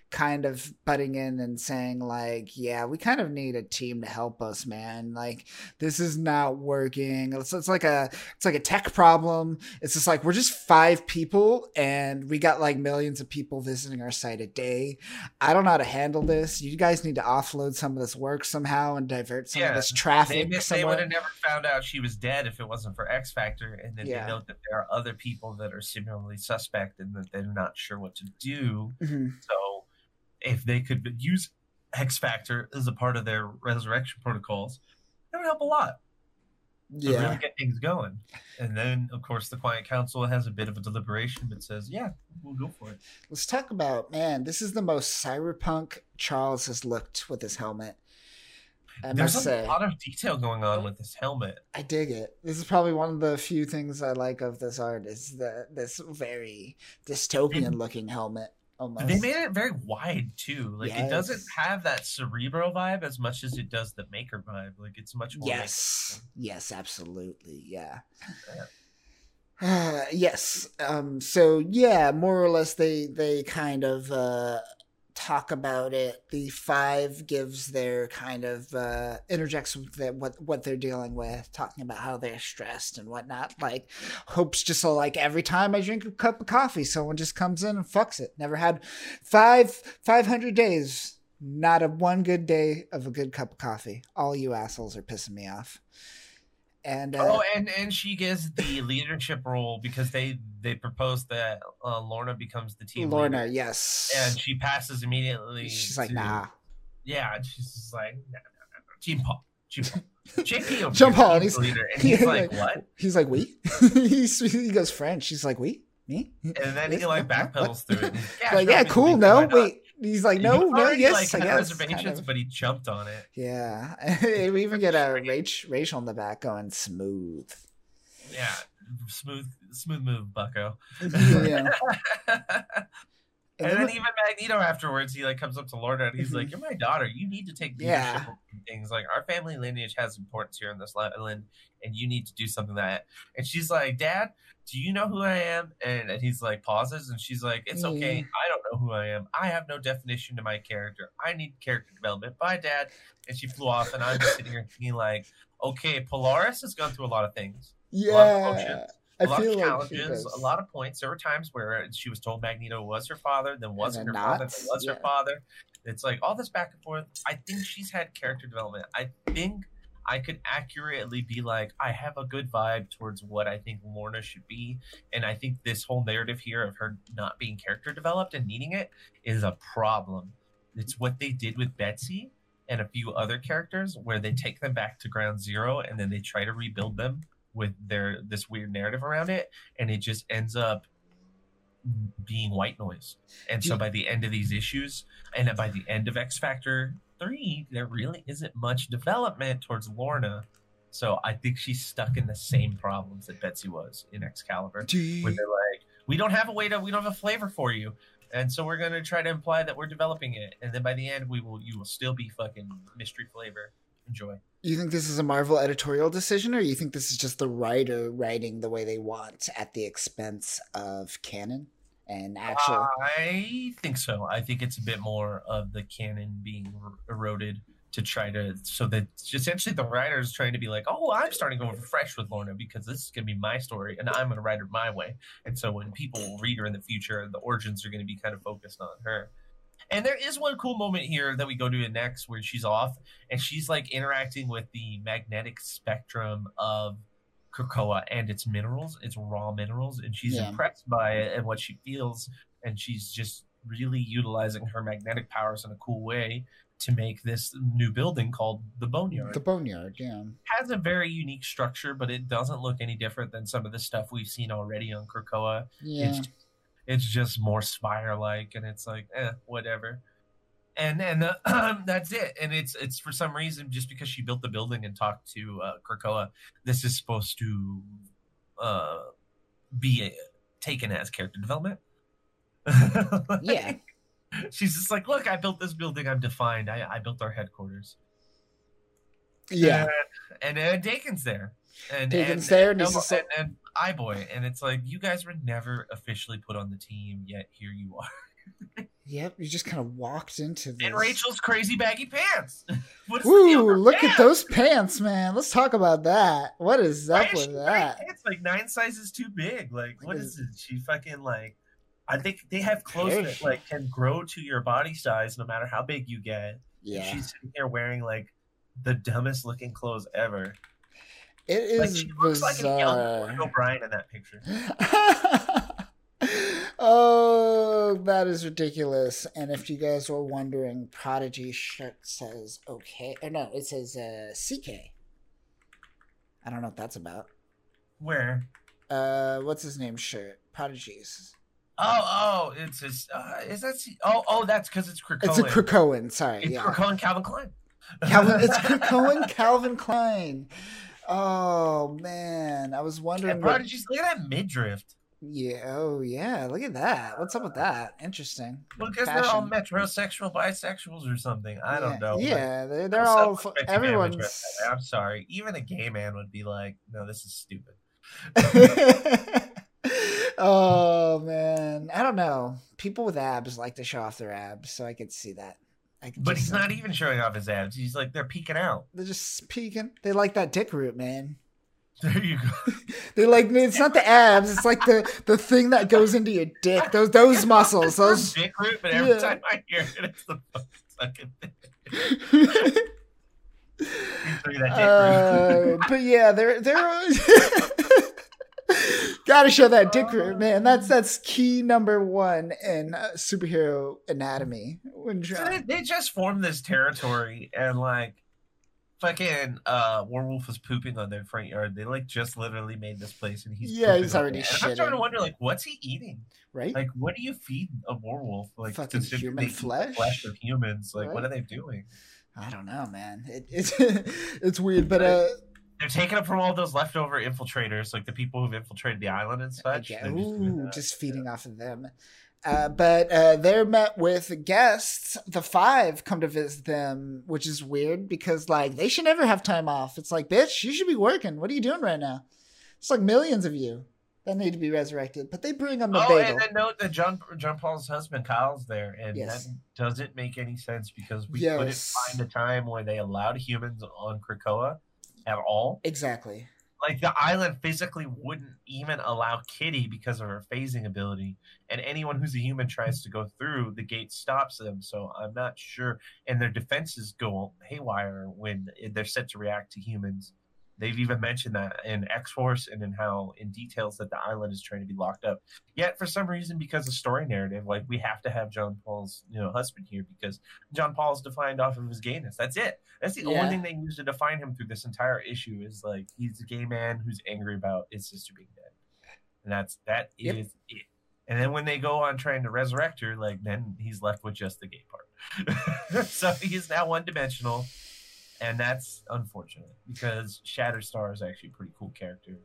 kind of butting in and saying like, yeah, we kind of need a team to help us, man. Like, this is not working. It's like a tech problem. It's just like, we're just five people and we got like millions of people visiting our site a day. I don't know how to handle this. You guys need to offload some of this work somehow and divert some of this traffic. They would have never found out she was dead if it wasn't for X Factor. And then they know that there are other people that are similarly suspect and that they're not sure what to do. Mm-hmm. So if they could use X Factor as a part of their resurrection protocols, that would help a lot. Yeah. To really get things going. And then, of course, the Quiet Council has a bit of a deliberation that says, yeah, we'll go for it. Let's talk about, man, this is the most cyberpunk Charles has looked with his helmet. There's a lot of detail going on with this helmet. I dig it. This is probably one of the few things I like of this art is this very dystopian-looking helmet. Almost. They made it very wide too. Like it doesn't have that Cerebro vibe as much as it does the Maker vibe. Like it's much more. Yes, absolutely. Yeah. Yes. So yeah, more or less, they kind of talk about it. The Five gives their kind of interjects with what they're dealing with, talking about how they're stressed and whatnot. Like, Hope's just like, every time I drink a cup of coffee, someone just comes in and fucks it. Never had 500 days, not a one good day of a good cup of coffee. All you assholes are pissing me off. And and she gets the leadership role because they propose that Lorna becomes the team leader. Yes, and she passes immediately. She's like, nah. Yeah, she's just like, no. Team Paul. JP over John Paul, he's the leader, and he's like, what? He's like, we? He goes French. She's like, we? Me? And then he like backpedals through it. Yeah, like, yeah, cool. No, wait. He's like, no, yes, like, I guess. Reservations, kind of. But he jumped on it. Yeah. We even get a Rachel in the back going smooth. Yeah, smooth move, bucko. Yeah. And then even Magneto afterwards, he like comes up to Lorna and he's like, you're my daughter. You need to take leadership and things. Like, our family lineage has importance here in this island, and you need to do something that. And she's like, Dad, do you know who I am? And he's like, pauses, and she's like, it's okay. I don't know who I am. I have no definition to my character. I need character development. Bye, Dad. And she flew off, and I'm just sitting here thinking like, okay, Polaris has gone through a lot of things. Yeah. A lot of emotions. A lot of challenges, a lot of points. There were times where she was told Magneto was her father, then wasn't her father, then was her father. It's like all this back and forth. I think she's had character development. I think I could accurately be like, I have a good vibe towards what I think Lorna should be. And I think this whole narrative here of her not being character developed and needing it is a problem. It's what they did with Betsy and a few other characters where they take them back to ground zero and then they try to rebuild them. with this weird narrative around it, and it just ends up being white noise. And so by the end of these issues, and by the end of X Factor 3, there really isn't much development towards Lorna. So I think she's stuck in the same problems that Betsy was in Excalibur, where they're like, we don't have a flavor for you, and so we're going to try to imply that we're developing it, and then by the end you will still be fucking mystery flavor. Enjoy. You think this is a Marvel editorial decision, or you think this is just the writer writing the way they want at the expense of canon and actual? I think so. I think it's a bit more of the canon being eroded to try to, so that essentially the writer is trying to be like, oh, I'm starting over fresh with Lorna because this is going to be my story and I'm going to write her my way. And so when people read her in the future, the origins are going to be kind of focused on her. And there is one cool moment here that we go to next where she's off and she's like interacting with the magnetic spectrum of Krakoa and its minerals, its raw minerals. And she's impressed by it and what she feels. And she's just really utilizing her magnetic powers in a cool way to make this new building called the Boneyard. The Boneyard, yeah. Has a very unique structure, but it doesn't look any different than some of the stuff we've seen already on Krakoa. Yeah. It's just more spire-like, and it's like, whatever. And that's it. And it's for some reason, just because she built the building and talked to Krakoa, this is supposed to be taken as character development. Yeah. She's just like, look, I built this building. I'm defined. I built our headquarters. Yeah. And Dakin's there. And iBoy. And it's like, you guys were never officially put on the team, yet here you are. Yep, you just kind of walked into this. And Rachel's crazy baggy pants. What's Ooh, look pants? At those pants, man. Let's talk about that. What is up with that? It's like 9 sizes too big. Like, what is it? She fucking like... I think they have clothes that like can grow to your body size no matter how big you get. Yeah. She's sitting here wearing like the dumbest looking clothes ever. It is like, she looks bizarre. Like a young O'Brien in that picture. Oh, that is ridiculous. And if you guys were wondering, Prodigy's shirt says okay. Or no, it says CK. I don't know what that's about. Where? What's his name's shirt? Prodigy's. Oh, it's just, is that, that's because it's Krakoan. It's a Krakoan, sorry. It's Krakoan Calvin Klein. It's Krakoan Calvin Klein. Oh, man. I was wondering. Yeah, Prodigy's, look at that midriff. Yeah, oh, yeah. Look at that. What's up with that? Interesting. Well, because they're all metrosexual bisexuals or something. I don't know. Yeah, they're all, everyone's. I'm sorry. Even a gay man would be like, no, this is stupid. Oh man, I don't know. People with abs like to show off their abs, so I could see that. But he's not even showing off his abs. He's like, they're peeking out. They're just peeking. They like that dick root, man. There you go. They like, it's not the abs. It's like the thing that goes into your dick. Those muscles. Those dick root. But every time I hear it, it's the fucking thing. But yeah, they're. Gotta show that dick root, man. That's key number 1 in superhero anatomy. So they just formed this territory, and like fucking Werewolf was pooping on their front yard. They like just literally made this place, and he's already shitting. I'm starting to wonder, like, what's he eating? Right? Like, what do you feed a werewolf? Like, fucking human flesh of humans. Like, right? What are they doing? I don't know, man. It's it's weird, but they're taking up from all those leftover infiltrators, like the people who've infiltrated the island and such. Just feeding off of them. But they're met with guests. The 5 come to visit them, which is weird because, like, they should never have time off. It's like, bitch, you should be working. What are you doing right now? It's like millions of you that need to be resurrected. But they bring them a bagel. And then note that John Paul's husband, Kyle's there. And that doesn't make any sense because we couldn't find a time where they allowed humans on Krakoa. At all. Exactly. Like, the island physically wouldn't even allow Kitty because of her phasing ability, and anyone who's a human tries to go through the gate stops them, so I'm not sure. And their defenses go haywire when they're set to react to humans They've even mentioned that in X-Force and in how in details that the island is trying to be locked up. Yet for some reason, because of story narrative, like we have to have John Paul's husband here because John Paul is defined off of his gayness. That's it. That's the only thing they use to define him through this entire issue is like he's a gay man who's angry about his sister being dead. And that is it. And then when they go on trying to resurrect her, like then he's left with just the gay part. So he's now one-dimensional, and that's unfortunate because Shatterstar is actually a pretty cool character.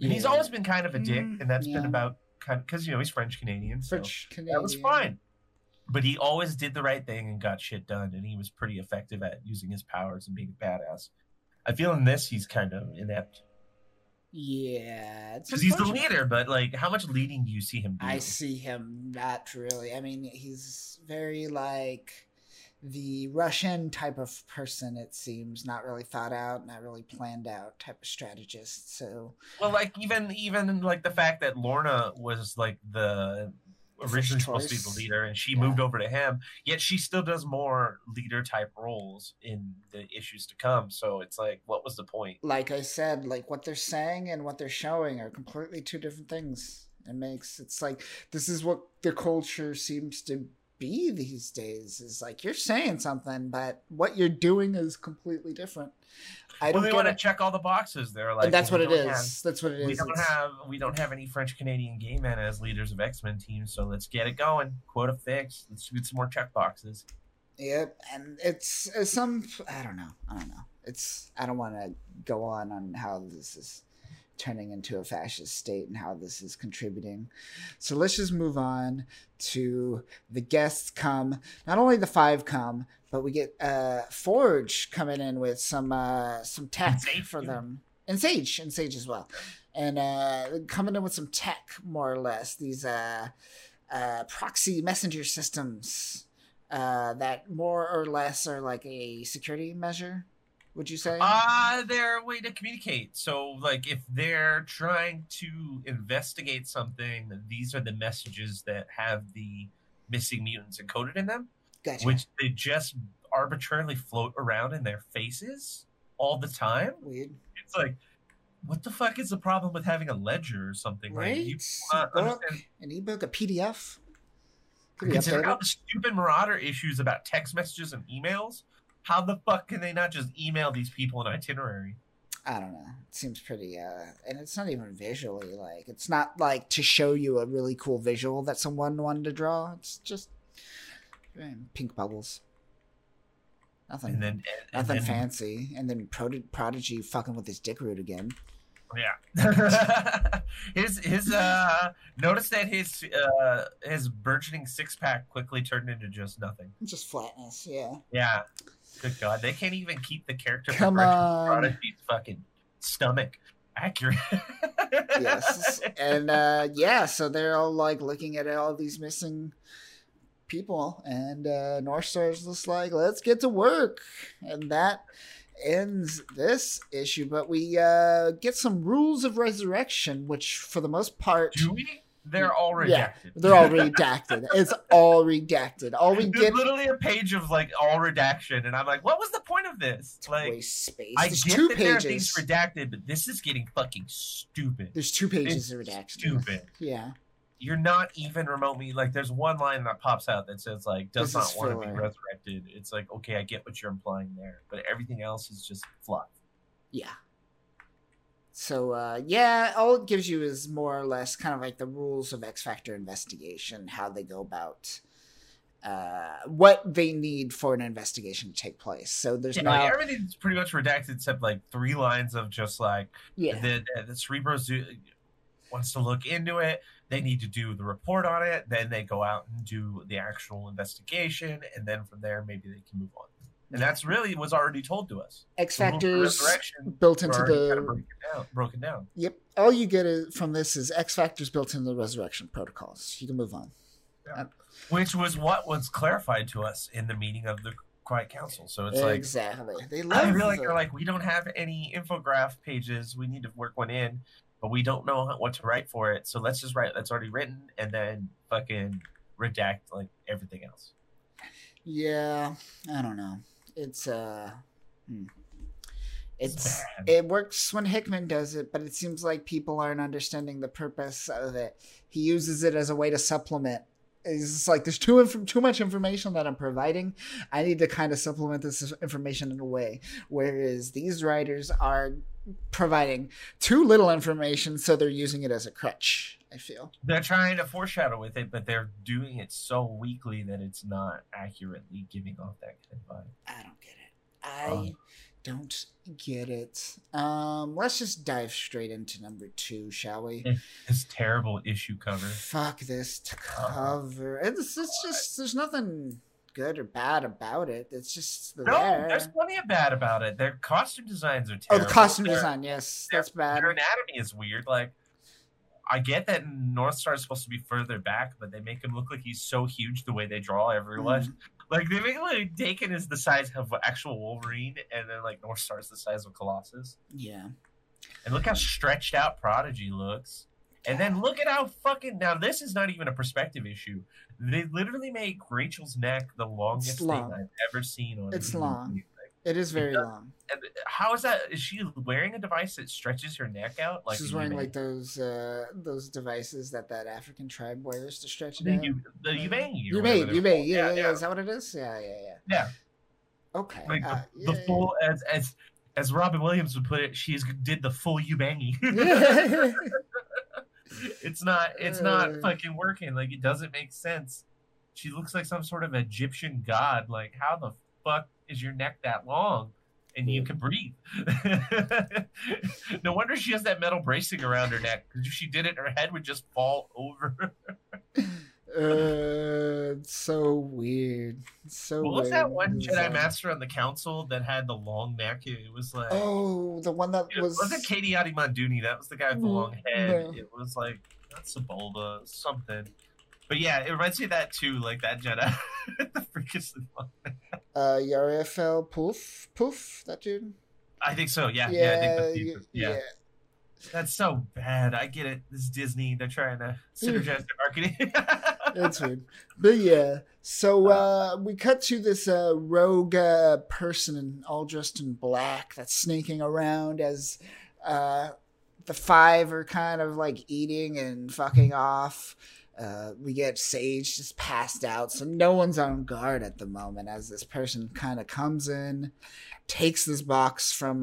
And he's always been kind of a dick, and that's been about kind of because he's French Canadian. So that was fine, but he always did the right thing and got shit done, and he was pretty effective at using his powers and being a badass. I feel in this he's kind of inept. Yeah, because he's the leader, but like, how much leading do you see him doing? I see him not really. I mean, he's very like the Russian type of person. It seems not really thought out, not really planned out type of strategist. So, well, like even like the fact that Lorna was like the originally supposed to be the leader, and she moved over to him. Yet she still does more leader type roles in the issues to come. So it's like, what was the point? Like I said, like what they're saying and what they're showing are completely two different things. It's like this is what the culture seems to be these days. Is like you're saying something, but what you're doing is completely different. They want to check all the boxes. They're like, that's what it is. We don't have any French Canadian gay men as leaders of X-Men teams, so let's get it going. Quota fixed. Let's do some more check boxes. Yep, and it's I don't know. I don't want to go on how this is turning into a fascist state and how this is contributing. So let's just move on to the guests come. Not only the five come, but we get Forge coming in with some tech for them. And Sage as well. And coming in with some tech, more or less. These proxy messenger systems that more or less are like a security measure. Would you say? They're a way to communicate. So, like, if they're trying to investigate something, these are the messages that have the missing mutants encoded in them, gotcha. Which they just arbitrarily float around in their faces all the time. Weird. It's like, what the fuck is the problem with having a ledger or something? Right? Like, an ebook, a PDF. Consider how the stupid Marauder issues about text messages and emails. How the fuck can they not just email these people an itinerary? I don't know. It seems pretty, and it's not even visually like, it's not like to show you a really cool visual that someone wanted to draw. It's just pink bubbles. Nothing fancy. And then Prodigy fucking with his dick root again. Yeah. his notice that his burgeoning six pack quickly turned into just nothing. Just flatness, yeah. Yeah. Good God. They can't even keep the character Prodigy's fucking stomach accurate. Yes. And so they're all like looking at all these missing people and Northstar's just like, let's get to work. And that ends this issue, but we get some rules of resurrection, which for the most part they're all redacted. Yeah, they're all redacted. It's all redacted. There's literally a page of like all redaction, and I'm like, what was the point of this? Like, waste space. There's two pages. There are things redacted, but this is getting fucking stupid. There's 2 pages of redaction. Stupid. Yeah. You're not even remotely like. There's one line that pops out that says like, "Does not want to be resurrected." It's like, okay, I get what you're implying there, but everything else is just fluff. Yeah. So all it gives you is more or less kind of like the rules of X Factor investigation, how they go about what they need for an investigation to take place. So there's like everything's pretty much redacted except like 3 lines of just like the Cerebros wants to look into it. They need to do the report on it. Then they go out and do the actual investigation. And then from there, maybe they can move on. And that's really was already told to us. X-Factor's built into the... Kind of broken down. Yep. All you get from this is X-Factor's built into the resurrection protocols. You can move on. Yeah. Which was what was clarified to us in the meeting of the Quiet Council. So it's like... Exactly. I feel like they're like, we don't have any infograph pages. We need to work one in. But we don't know what to write for it, so let's just write that's already written and then fucking redact like everything else. Yeah, I don't know. It's It works when Hickman does it, but it seems like people aren't understanding the purpose of it. He uses it as a way to supplement. It's just like, there's too much information that I'm providing. I need to kind of supplement this information in a way. Whereas these writers are providing too little information, so they're using it as a crutch, I feel. They're trying to foreshadow with it, but they're doing it so weakly that it's not accurately giving off that kind of vibe. I don't get it. I don't get it. Let's just dive straight into number two, shall we? This terrible issue cover. Fuck this cover. It's just, there's nothing good or bad about it. It's just there. There's plenty of bad about it. Their costume designs are terrible. Oh, the costume design, yes. That's bad. Their anatomy is weird. Like, I get that North Star is supposed to be further back, but they make him look like he's so huge the way they draw everyone. Mm-hmm. Like, they make like Dakin is the size of actual Wolverine, and then like North Star's the size of Colossus. Yeah. And look how stretched out Prodigy looks. And then look at how fucking, now this is not even a perspective issue. They literally make Rachel's neck the longest thing I've ever seen on It's long. Movie. It is very long. How is that? Is she wearing a device that stretches her neck out? Like, she's wearing like those devices that African tribe wears to stretch it out. The Ubang. Yeah. Is that what it is? Yeah. Okay. Like the full, as Robin Williams would put it, she did the full Ubangy. It's not fucking working. Like, it doesn't make sense. She looks like some sort of Egyptian god. Like, how the fuck is your neck that long and you can breathe? No wonder she has that metal bracing around her neck, because if she did it, her head would just fall over. It's so weird. What was that one Jedi Master on the Council that had the long neck? It was like, oh, the one that wasn't Katie Adi Monduni. That was the guy with the long head. Yeah. It was like, that's Sebulba something. But yeah, it reminds me of that too, like that Jedi. The freakishly long neck. Yarefel Poof, that dude? I think so, yeah. Yeah. That's so bad. I get it. This is Disney. They're trying to synergize their marketing. That's weird. But yeah, so we cut to this rogue person all dressed in black that's sneaking around as the five are kind of like eating and fucking off. We get Sage just passed out, so no one's on guard at the moment as this person kind of comes in, takes this box from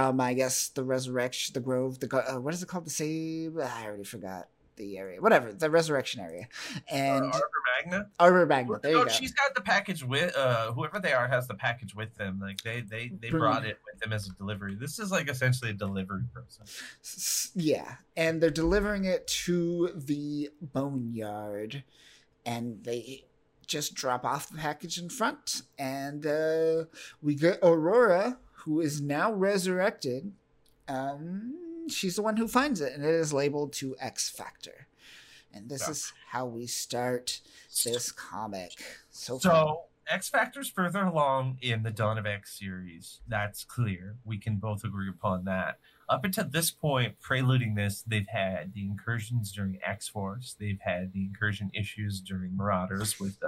I guess the Resurrection, the Grove, the what is it called? The Save? I already forgot the area. Whatever, the Resurrection area. And Arbor Magna. There you go. She's got the package with whoever they are has the package with them. Like they brought it with them as a delivery. This is like essentially a delivery person. Yeah, and they're delivering it to the boneyard, and they just drop off the package in front, and we get Aurora, who is now resurrected. She's the one who finds it, and it is labeled to X Factor. And this is how we start this comic. So X Factor's further along in the Dawn of X series. That's clear. We can both agree upon that. Up until this point, preluding this, they've had the incursions during X-Force. They've had the incursion issues during Marauders with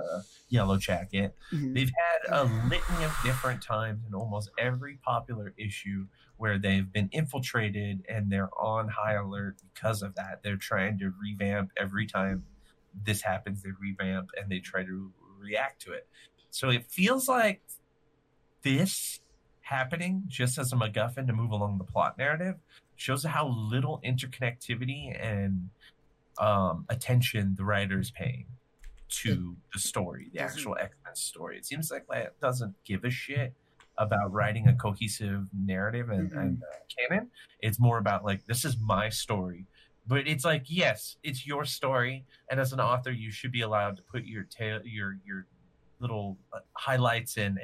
Yellow Jacket. Mm-hmm. They've had a litany of different times in almost every popular issue where they've been infiltrated and they're on high alert because of that. They're trying to revamp every time this happens. They revamp and they try to react to it. So it feels like this happening just as a MacGuffin to move along the plot narrative shows how little interconnectivity and attention the writer's paying to the story, the actual X-Men story. It seems like Lance doesn't give a shit about writing a cohesive narrative and canon. It's more about like, this is my story. But it's like, yes, it's your story, and as an author, you should be allowed to put your little highlights and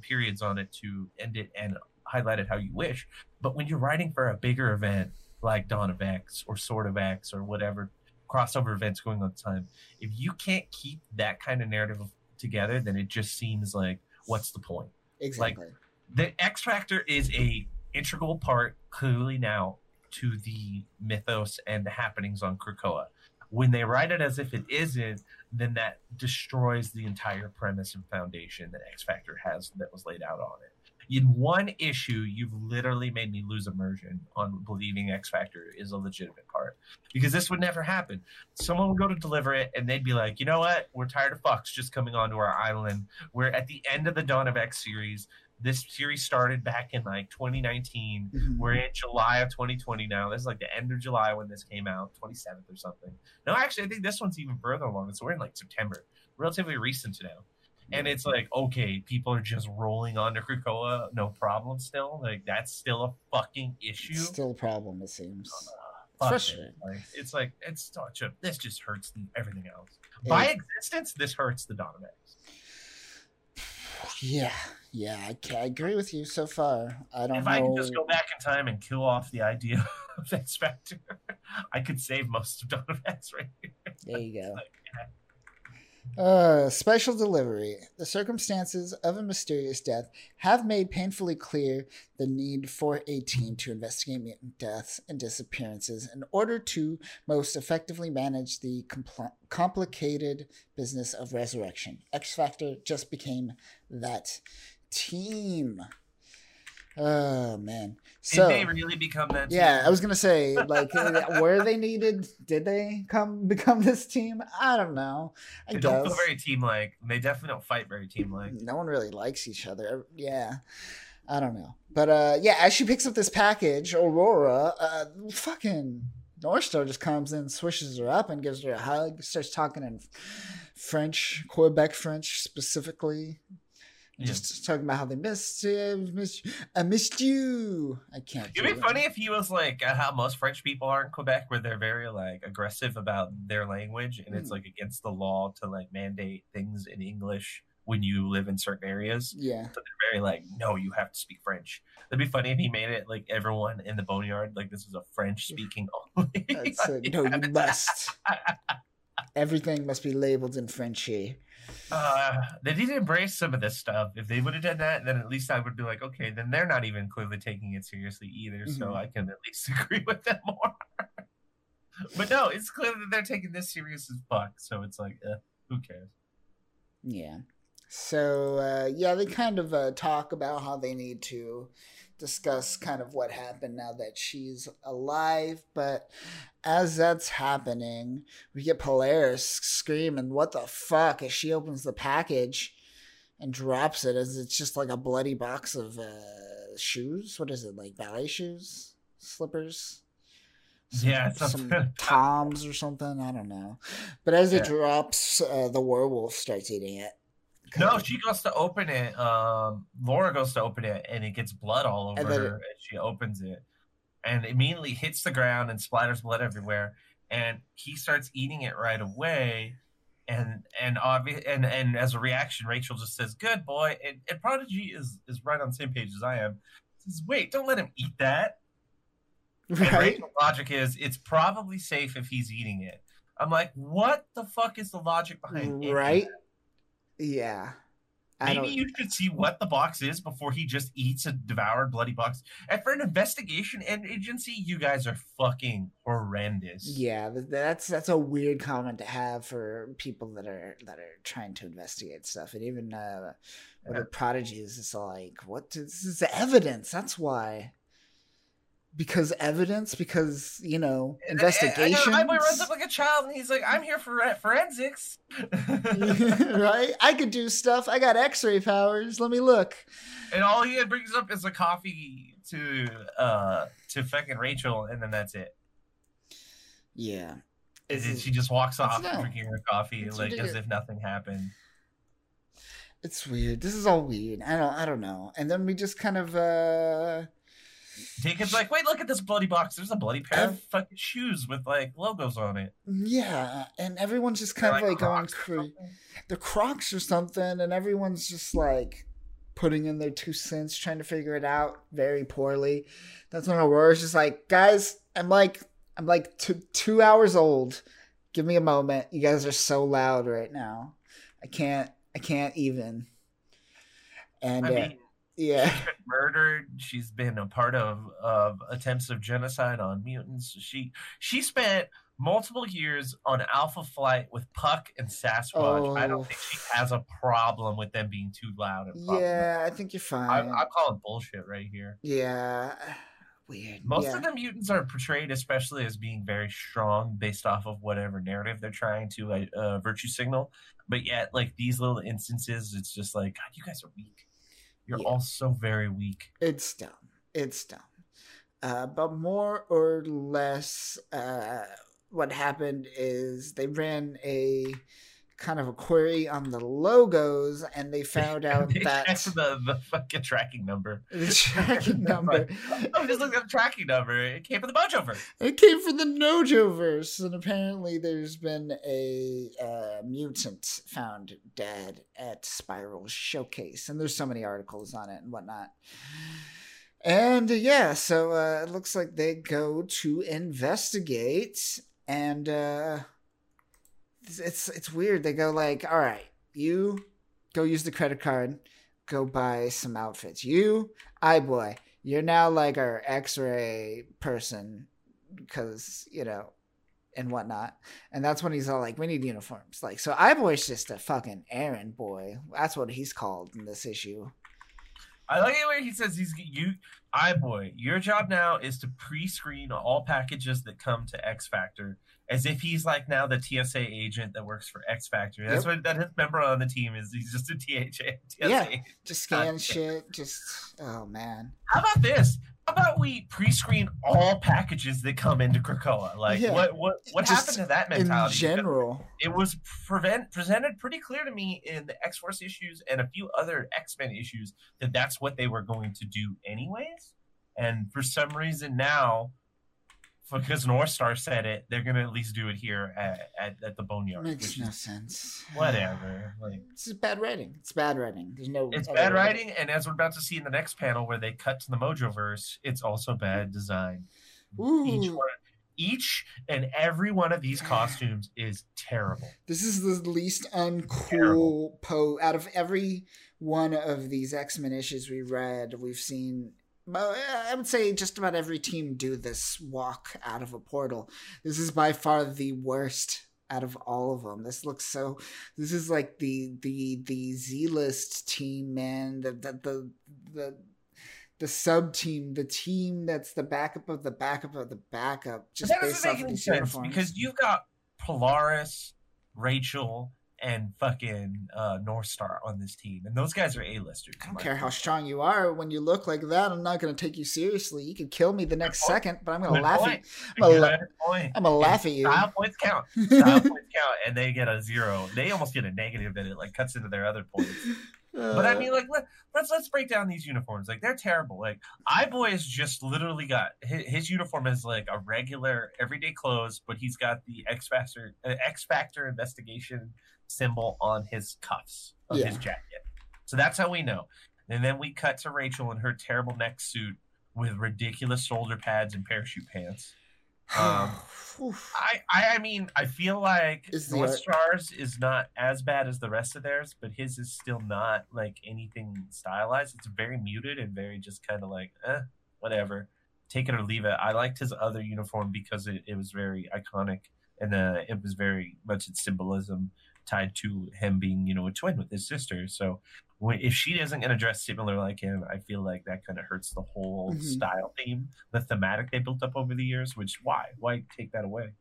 periods on it to end it and highlight it how you wish. But when you're writing for a bigger event like Dawn of X or Sword of X or whatever crossover events going on at the time, if you can't keep that kind of narrative together, then it just seems like, what's the point? Exactly. Like, the X Factor is a integral part clearly now to the mythos and the happenings on Krakoa. When they write it as if it isn't, then that destroys the entire premise and foundation that X Factor has that was laid out on it. in one issue, you've literally made me lose immersion on believing X Factor is a legitimate part, because this would never happen. Someone would go to deliver it, and they'd be like, you know what? We're tired of Fox just coming onto our island. We're at the end of the Dawn of X series. This series started back in, like, 2019. Mm-hmm. We're in July of 2020 now. This is, like, the end of July when this came out, 27th or something. No, actually, I think this one's even further along. So we're in, like, September. Relatively recent to now. And it's like, okay, people are just rolling onto Krakoa, no problem still. Like, that's still a fucking issue. It's still a problem, it seems. Frustrating. It's like, it's such a, this just hurts everything else. By existence, this hurts the Dawn of X. Yeah, I agree with you so far. If I can just go back in time and kill off the idea of X Factor, I could save most of Dawn of X right here. There you go. Like, yeah. Special delivery. The circumstances of a mysterious death have made painfully clear the need for a team to investigate mutant deaths and disappearances in order to most effectively manage the complicated business of resurrection. X Factor just became that team. Oh, man. So, did they really become that team? Yeah, I was going to say, like, were they needed? Did they become this team? I don't know. They don't feel very team-like. They definitely don't fight very team-like. No one really likes each other. Yeah. I don't know. But, yeah, as she picks up this package, Aurora, fucking North Star just comes in, swishes her up, and gives her a hug. Starts talking in French, Quebec French specifically. Just talking about how they missed you. I can't. It'd be funny if he was like how most French people are in Quebec, where they're very like aggressive about their language, and it's like against the law to like mandate things in English when you live in certain areas. Yeah. So they're very like, no, you have to speak French. That'd be funny if he made it like everyone in the boneyard, like this was a French speaking only. That's like, no, you must. Everything must be labeled in Frenchy. They need to embrace some of this stuff. If they would have done that, then at least I would be like, okay, then they're not even clearly taking it seriously either, so I can at least agree with them more. But no, it's clear that they're taking this serious as fuck, so it's like, who cares? Yeah. So, they kind of talk about how they need to discuss kind of what happened now that she's alive, but as that's happening, we get Polaris screaming, what the fuck, as she opens the package and drops it, as it's just like a bloody box of shoes. What is it, like ballet shoes? Slippers? Some Toms or something, I don't know. But as it drops, the werewolf starts eating it. No, she goes to open it. Laura goes to open it, and it gets blood all over her as she opens it. And immediately hits the ground and splatters blood everywhere. And he starts eating it right away. And as a reaction, Rachel just says, good boy. And Prodigy is right on the same page as I am. She says, wait, don't let him eat that. Right? And Rachel's logic is, it's probably safe if he's eating it. I'm like, what the fuck is the logic behind it? Right? Yeah. Maybe you should see what the box is before he just eats a devoured bloody box. And for an investigation agency, you guys are fucking horrendous. Yeah, that's a weird comment to have for people that are trying to investigate stuff. And even the Prodigy is just like, what? This is evidence. That's why. Because evidence, because, you know, investigations. And my boy runs up like a child, and he's like, I'm here for forensics. Right? I could do stuff. I got x-ray powers. Let me look. And all he brings up is a coffee to fucking Rachel, and then that's it. Yeah. And she just walks off drinking her coffee like as if nothing happened. It's weird. This is all weird. I don't know. And then we just kind of... Deacon's like, wait, look at this bloody box. There's a bloody pair of fucking shoes with, like, logos on it. Yeah, and everyone's just kind of, like going crazy. The Crocs or something, and everyone's just, like, putting in their 2 cents, trying to figure it out very poorly. That's when Aurora's just like, guys, I'm, like, 2 hours old. Give me a moment. You guys are so loud right now. I can't even. And, yeah, she's been murdered. She's been a part of attempts of genocide on mutants. She spent multiple years on Alpha Flight with Puck and Sasquatch. Oh. I don't think she has a problem with them being too loud. And yeah, I think you're fine. I call it bullshit right here. Yeah. Weird. Most of the mutants are portrayed especially as being very strong based off of whatever narrative they're trying to virtue signal. But yet, like, these little instances, it's just like, God, you guys are weak. You're all so very weak. It's dumb. It's dumb. But more or less, what happened is they ran a kind of a query on the logos, and they found out that the fucking tracking number. The tracking number. I just looked up the tracking number. It came from the Mojoverse. It came from the Nojoverse, and apparently there's been a mutant found dead at Spiral Showcase, and there's so many articles on it and whatnot. And so it looks like they go to investigate, and it's weird. They go like, all right, you go use the credit card, go buy some outfits. You, iBoy, you're now like our X-ray person because, you know, and whatnot. And that's when he's all like, we need uniforms. Like, so iBoy's just a fucking errand boy. That's what he's called in this issue. I like it where he says iBoy, your job now is to pre-screen all packages that come to X Factor, as if he's like now the TSA agent that works for X Factor. That's what that his member on the team is. He's just a TSA. Yeah, agent. Just scan shit. Just oh man. How about this? How about we pre-screen all packages that come into Krakoa? Like what happened to that mentality? In general, it was presented pretty clear to me in the X-Force issues and a few other X-Men issues that that's what they were going to do anyways. And for some reason now, because North Star said it, they're gonna at least do it here at the Boneyard. Makes no sense. Whatever. Like, this is bad writing. It's bad writing. There's no. It's bad writing, and as we're about to see in the next panel, where they cut to the Mojoverse, it's also bad design. Ooh. Each and every one of these costumes is terrible. This is the least uncool pose out of every one of these X-Men issues we read. We've seen. I would say just about every team do this walk out of a portal. This is by far the worst out of all of them. This looks so. This is like the Z-list team, man. The sub team, the team that's the backup of the backup of the backup. Just that doesn't make any sense because you've got Polaris, Rachel, and fucking North Star on this team. And those guys are A-listers. I don't care how strong you are. When you look like that, I'm not going to take you seriously. You could kill me the next second, but I'm going to laugh at you. I'm going to laugh at you. Style points count. Style points count. And they get a zero. They almost get a negative that it like cuts into their other points. But I mean, like, let's break down these uniforms. Like, they're terrible. Like, iBoy has just literally got his uniform is like a regular everyday clothes, but he's got the X Factor investigation symbol on his cuffs of his jacket. So that's how we know. And then we cut to Rachel in her terrible neck suit with ridiculous shoulder pads and parachute pants. I mean, I feel like North Star's is not as bad as the rest of theirs, but his is still not like anything stylized. It's very muted and very just kind of like, whatever, take it or leave it. I liked his other uniform because it was very iconic and it was very much its symbolism tied to him being, you know, a twin with his sister. So if she isn't going to dress similar like him, I feel like that kind of hurts the whole style theme, the thematic they built up over the years, which why take that away?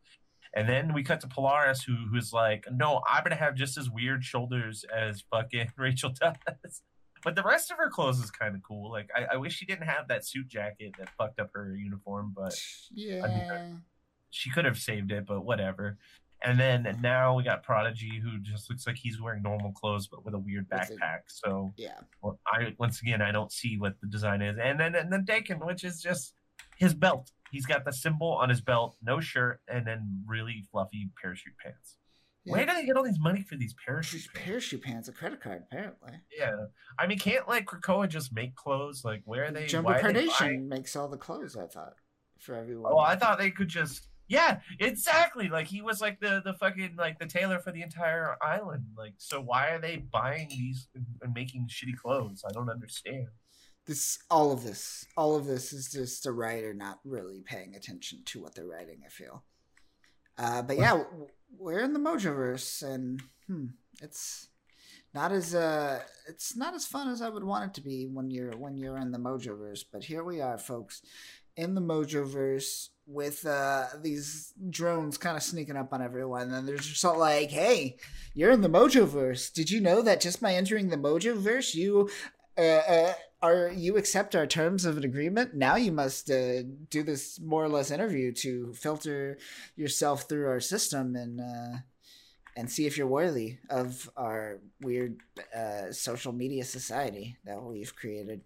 And then we cut to Polaris, who's like, no, I'm going to have just as weird shoulders as fucking Rachel does. But the rest of her clothes is kind of cool. Like, I wish she didn't have that suit jacket that fucked up her uniform, but I mean, she could have saved it, but whatever. And then now we got Prodigy, who just looks like he's wearing normal clothes, but with a weird backpack. So I don't see what the design is. And then Dakin, which is just his belt. He's got the symbol on his belt, no shirt, and then really fluffy parachute pants. Yeah. Where do they get all these money for these parachute pants? Parachute pants, a credit card, apparently. Yeah. I mean, can't like Krakoa just make clothes? Like, where are they? Jumbo Carnation makes all the clothes, I thought, for everyone. Oh, I thought they could just... Yeah, exactly. Like, he was like the fucking like the tailor for the entire island. Like, so why are they buying these and making shitty clothes? I don't understand. All of this is just the writer not really paying attention to what they're writing, I feel. But yeah, we're in the Mojoverse, and it's not as it's not as fun as I would want it to be when you're in the Mojoverse. But here we are, folks, in the Mojoverse with these drones kind of sneaking up on everyone. And there's just all like, hey, you're in the Mojoverse. Did you know that just by entering the Mojoverse, you accept our terms of an agreement? Now you must do this more or less interview to filter yourself through our system and see if you're worthy of our weird social media society that we've created.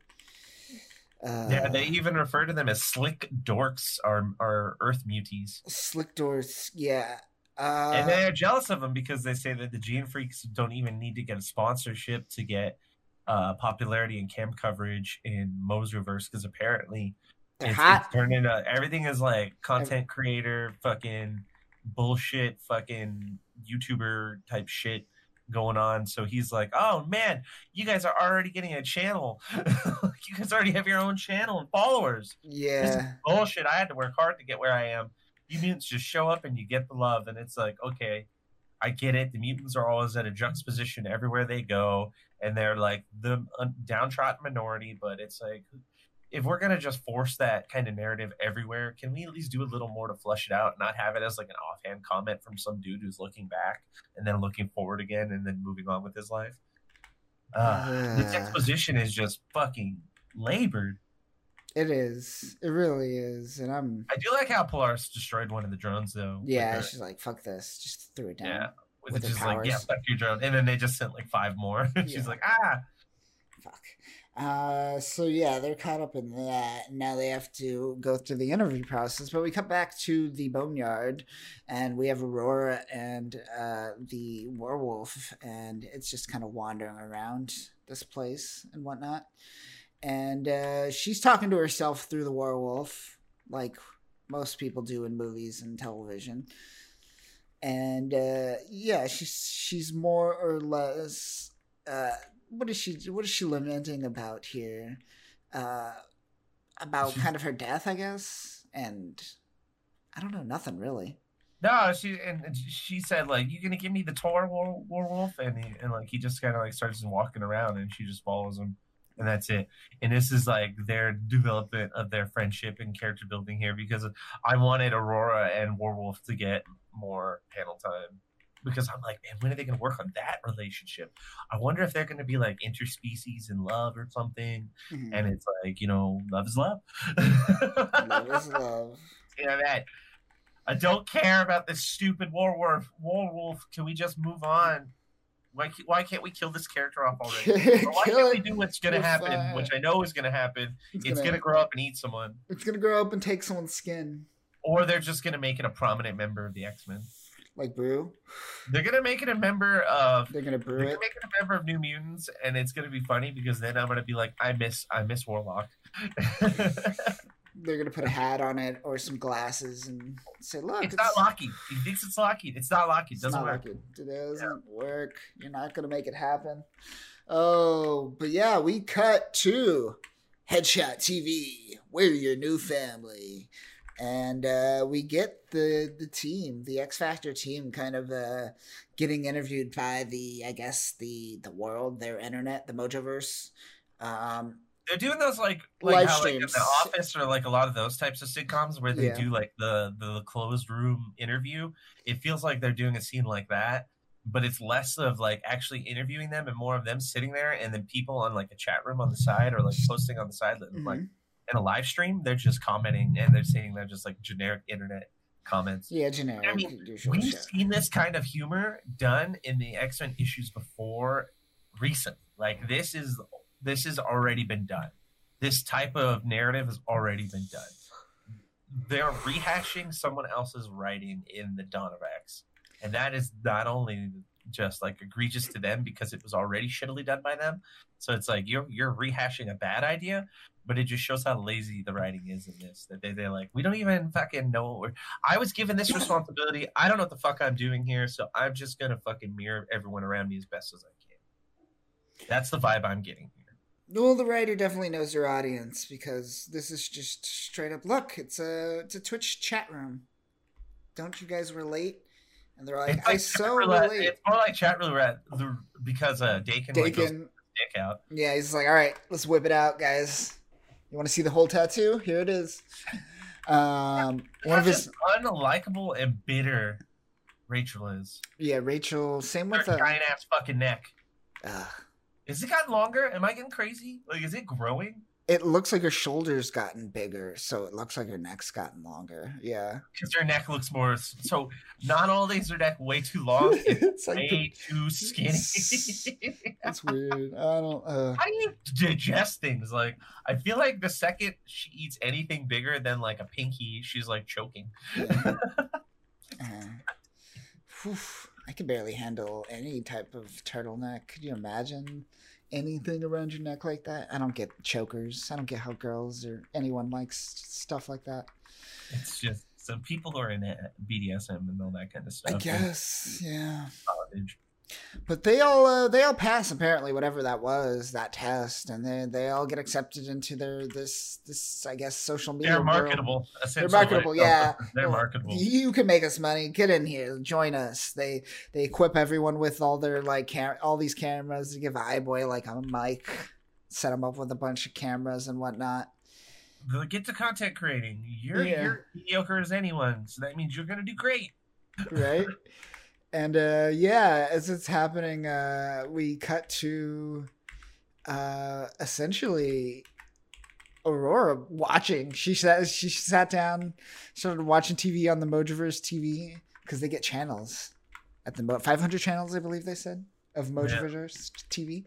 Yeah, they even refer to them as slick dorks, or Earth muties. Slick dorks, yeah. And they're jealous of them because they say that the Gene Freaks don't even need to get a sponsorship to get popularity and cam coverage in Mojoverse, because apparently it's turned into, everything is like content creator, fucking bullshit, fucking YouTuber type shit going on. So he's like, oh man, you guys are already getting a channel. You guys already have your own channel and followers. Yeah, this is bullshit. I had to work hard to get where I am. You mutants just show up and you get the love. And it's like, okay, I get it. The mutants are always at a juxtaposition everywhere they go, and they're like the downtrodden minority. But it's like, if we're gonna just force that kind of narrative everywhere, can we at least do a little more to flesh it out, and not have it as like an offhand comment from some dude who's looking back and then looking forward again and then moving on with his life? This exposition is just fucking labored. It is. It really is. And I do like how Polaris destroyed one of the drones, though. Yeah, she's like, "Fuck this," just threw it down. Yeah, with just powers. Like, "Yeah, fuck your drone," and then they just sent like 5 more. She's like, "Ah, fuck." So yeah, they're caught up in that. Now they have to go through the interview process, but we come back to the boneyard and we have Aurora and the werewolf, and it's just kind of wandering around this place and whatnot. And she's talking to herself through the werewolf, like most people do in movies and television. And yeah, she's more or less What is she lamenting about here? About kind of her death, I guess, and I don't know, nothing really. No, she said like, "You gonna give me the tour, werewolf?" And he just kind of like starts walking around, and she just follows him, and that's it. And this is like their development of their friendship and character building here, because I wanted Aurora and werewolf to get more panel time. Because I'm like, man, when are they going to work on that relationship? I wonder if they're going to be like interspecies in love or something. Mm-hmm. And it's like, you know, love is love. Love is love. You know that. I don't care about this stupid werewolf. Can we just move on? Why can't we kill this character off already? Or why can't we do what's going to happen, which I know is going to happen? It's going to grow up and eat someone. It's going to grow up and take someone's skin. Or they're just going to make it a prominent member of the X-Men. Like Brew? They're going to make it a member of... They're going to brew it? They're going to make it a member of New Mutants, and it's going to be funny because then I'm going to be like, I miss Warlock. They're going to put a hat on it or some glasses and say, look... It's not Lockheed. He thinks it's Lockheed. It's not Lockheed. It doesn't work. It doesn't work. You're not going to make it happen. Oh, but yeah, we cut to Headshot TV. We're your new family. And we get the team, the X Factor team, kind of getting interviewed by the world, their internet, the Mojoverse. They're doing those like how, in The Office or like a lot of those types of sitcoms where they do like the closed room interview. It feels like they're doing a scene like that, but it's less of like actually interviewing them and more of them sitting there and then people on like a chat room on the side or like posting on the side that like. In a live stream, they're just commenting and they're saying they're just like generic internet comments. Yeah, generic. I mean, we've seen this kind of humor done in the X-Men issues before recently. Like this has already been done. This type of narrative has already been done. They're rehashing someone else's writing in the Dawn of X. And that is not only just like egregious to them because it was already shittily done by them. So it's like you're rehashing a bad idea. But it just shows how lazy the writing is in this. That they're like, we don't even fucking know what we're... I was given this responsibility. I don't know what the fuck I'm doing here, so I'm just going to fucking mirror everyone around me as best as I can. That's the vibe I'm getting here. Well, the writer definitely knows their audience because this is just straight up, look, it's a Twitch chat room. don't you guys relate? And they're like, I so relate. It's more like chat roulette because Dakin goes dick out. Yeah, he's like, all right, let's whip it out, guys. You want to see the whole tattoo? Here it is. One of his unlikable and bitter Rachel is. Yeah, Rachel. Same with her giant ass fucking neck. Is it gotten longer? Am I getting crazy? Like, is it growing? It looks like her shoulder's gotten bigger, so it looks like her neck's gotten longer. Yeah, because her neck looks more. So not only is her neck way too long, it's like way too skinny. That's weird. I don't. How do you digest things? Like, I feel like the second she eats anything bigger than like a pinky, she's like choking. Yeah. I can barely handle any type of turtleneck. Could you imagine anything around your neck like that? I don't get chokers. I don't get how girls or anyone likes stuff like that. It's just some people who are in BDSM and all that kind of stuff. I guess, yeah. College. But they all pass apparently whatever that was, that test, and they all get accepted into their this I guess social media. They're marketable. They're marketable, yeah. They're marketable. You can make us money. Get in here, join us. They equip everyone with all their like all these cameras. They give iBoy like a mic, set them up with a bunch of cameras and whatnot. Get to content creating. You're mediocre as anyone, so that means you're gonna do great, right? And yeah, as it's happening, we cut to essentially Aurora watching. She sat down, started watching TV on the Mojiverse TV because they get channels at the 500 channels, I believe they said, of Mojiverse TV.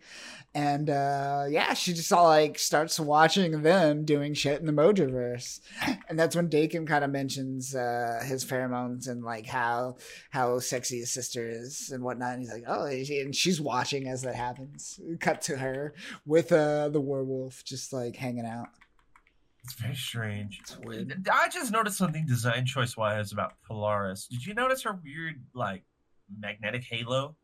And yeah, she just all like starts watching them doing shit in the Mojiverse. And that's when Dakin kind of mentions his pheromones and like how sexy his sister is and whatnot. And he's like, oh, and she's watching as that happens. Cut to her with the werewolf just like hanging out. It's very strange. It's weird. I just noticed something design choice wise about Polaris. Did you notice her weird like magnetic halo?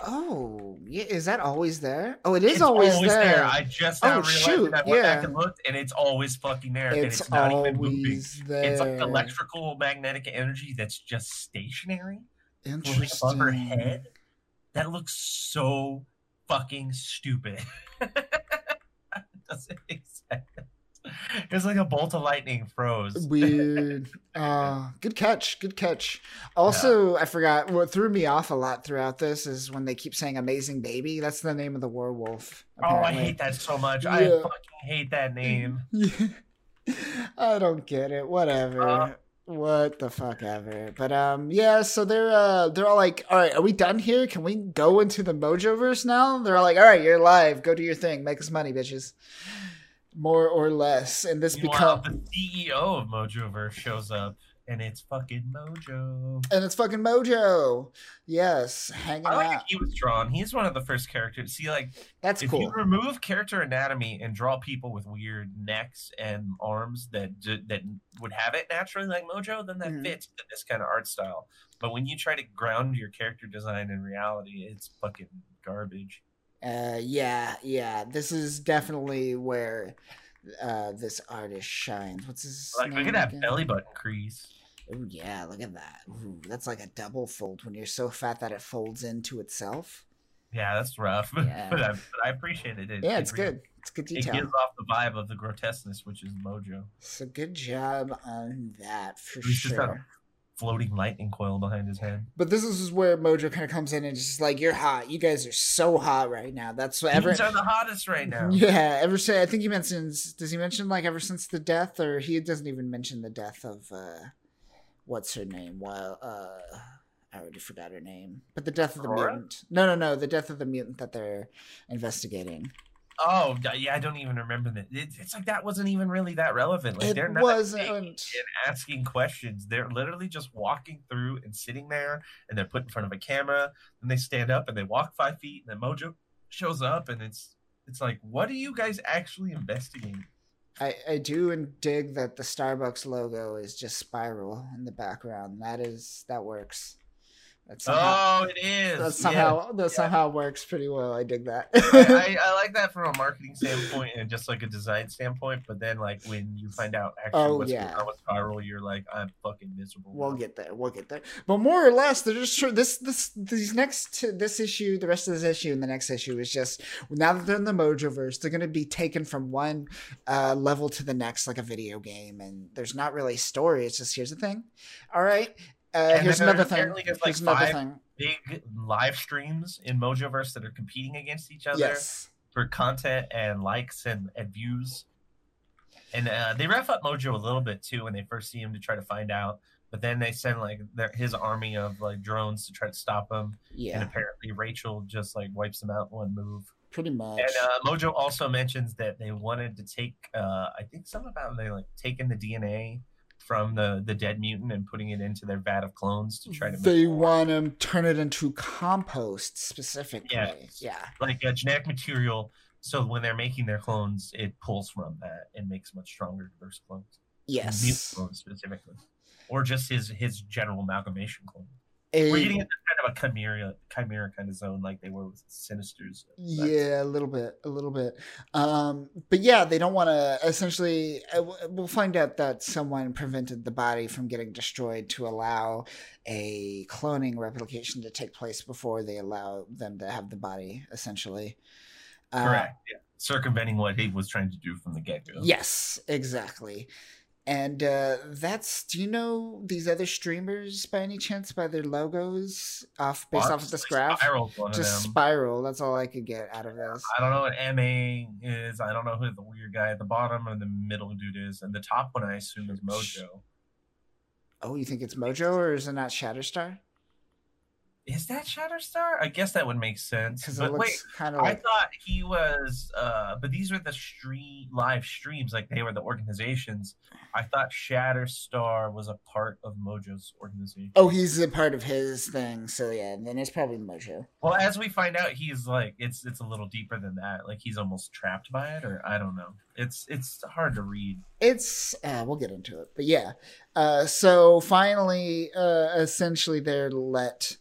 Oh, yeah. Is that always there? Oh, it's always there. I just now realized that I went back and looked, and it's always fucking there. It's, and it's not even moving. There. It's like electrical magnetic energy that's just stationary. Interesting. Above her head. That looks so fucking stupid. It doesn't make sense. It's like a bolt of lightning froze. Weird. Good catch. Also, yeah. I forgot what threw me off a lot throughout this is when they keep saying Amazing Baby. That's the name of the werewolf. Apparently. Oh, I hate that so much. Yeah. I fucking hate that name. I don't get it. Whatever. What the fuck ever. But yeah, so they're all like, all right, are we done here? Can we go into the Mojoverse now? They're all like, all right, you're live. Go do your thing. Make us money, bitches. More or less, and this becomes the CEO of Mojoverse shows up, and it's fucking Mojo. Yes, hanging out. I like how he was drawn. He's one of the first characters. See, like that's if cool. You remove character anatomy and draw people with weird necks and arms that would have it naturally, like Mojo, then that fits this kind of art style. But when you try to ground your character design in reality, it's fucking garbage. Yeah. This is definitely where this artist shines. What's his name? Look at that belly button crease. Oh yeah, look at that. Ooh, that's like a double fold when you're so fat that it folds into itself. Yeah, that's rough. Yeah. But I appreciate it. Yeah, it's good. It's good detail. It gives off the vibe of the grotesqueness, which is Mojo. So good job on that for sure. Floating lightning coil behind his head. But this is where Mojo kind of comes in and just like, you're hot. You guys are so hot right now. That's what ever. These are the hottest right now. Yeah. Ever since, I think he mentions, does he mention like ever since the death, or he doesn't even mention the death of what's her name? Well, I already forgot her name. But the death of the mutant. No. The death of the mutant that they're investigating. Oh yeah, I don't even remember that. It's like that wasn't even really that relevant. Like they're not asking questions. They're literally just walking through and sitting there, and they're put in front of a camera. Then they stand up and they walk 5 feet, and then Mojo shows up, and it's like, what are you guys actually investigating? I do and dig that the Starbucks logo is just spiral in the background. That works. That somehow, oh, it is. That somehow, yeah. That somehow works pretty well. I dig that. I like that from a marketing standpoint and just like a design standpoint. But then, like when you find out actually what's viral, you're like, I'm fucking miserable. We'll get there. We'll get there. But more or less, they're just this issue, the rest of this issue, and the next issue is just now that they're in the Mojoverse, they're going to be taken from one level to the next, like a video game. And there's not really story. It's just here's the thing. All right. Here's another thing. There's like five big live streams in Mojoverse that are competing against each other for content and likes and views. And they ref up Mojo a little bit too when they first see him to try to find out. But then they send like his army of like drones to try to stop him. Yeah. And apparently Rachel just like wipes him out in one move. Pretty much. And Mojo also mentions that they wanted to take, I think something about they like taking the DNA from the dead mutant and putting it into their vat of clones to try to they want to turn it into compost specifically. Yeah. Like a genetic material. So when they're making their clones, it pulls from that and makes much stronger diverse clones. Yes. Mutant clones specifically. Or just his general amalgamation clone. We're getting into kind of a chimera kind of zone like they were with Sinisters. Yeah, a little bit. But yeah, they don't want to essentially, we'll find out that someone prevented the body from getting destroyed to allow a cloning replication to take place before they allow them to have the body, essentially. Correct. Yeah. Circumventing what he was trying to do from the get-go. Yes, exactly. And that's, do you know these other streamers by any chance by their logos based off of this graph? Spiral, that's all I could get out of this. I don't know what MA is. I don't know who the weird guy at the bottom or the middle dude is. And the top one I assume is Mojo. Oh, you think it's Mojo or is it not Shatterstar? Is that Shatterstar? I guess that would make sense. But wait, I thought he was. But these were the live streams, like they were the organizations. I thought Shatterstar was a part of Mojo's organization. Oh, he's a part of his thing. So yeah, and then it's probably Mojo. Well, as we find out, he's like it's a little deeper than that. Like he's almost trapped by it, or I don't know. It's hard to read. It's we'll get into it, but yeah. So finally, essentially, they're let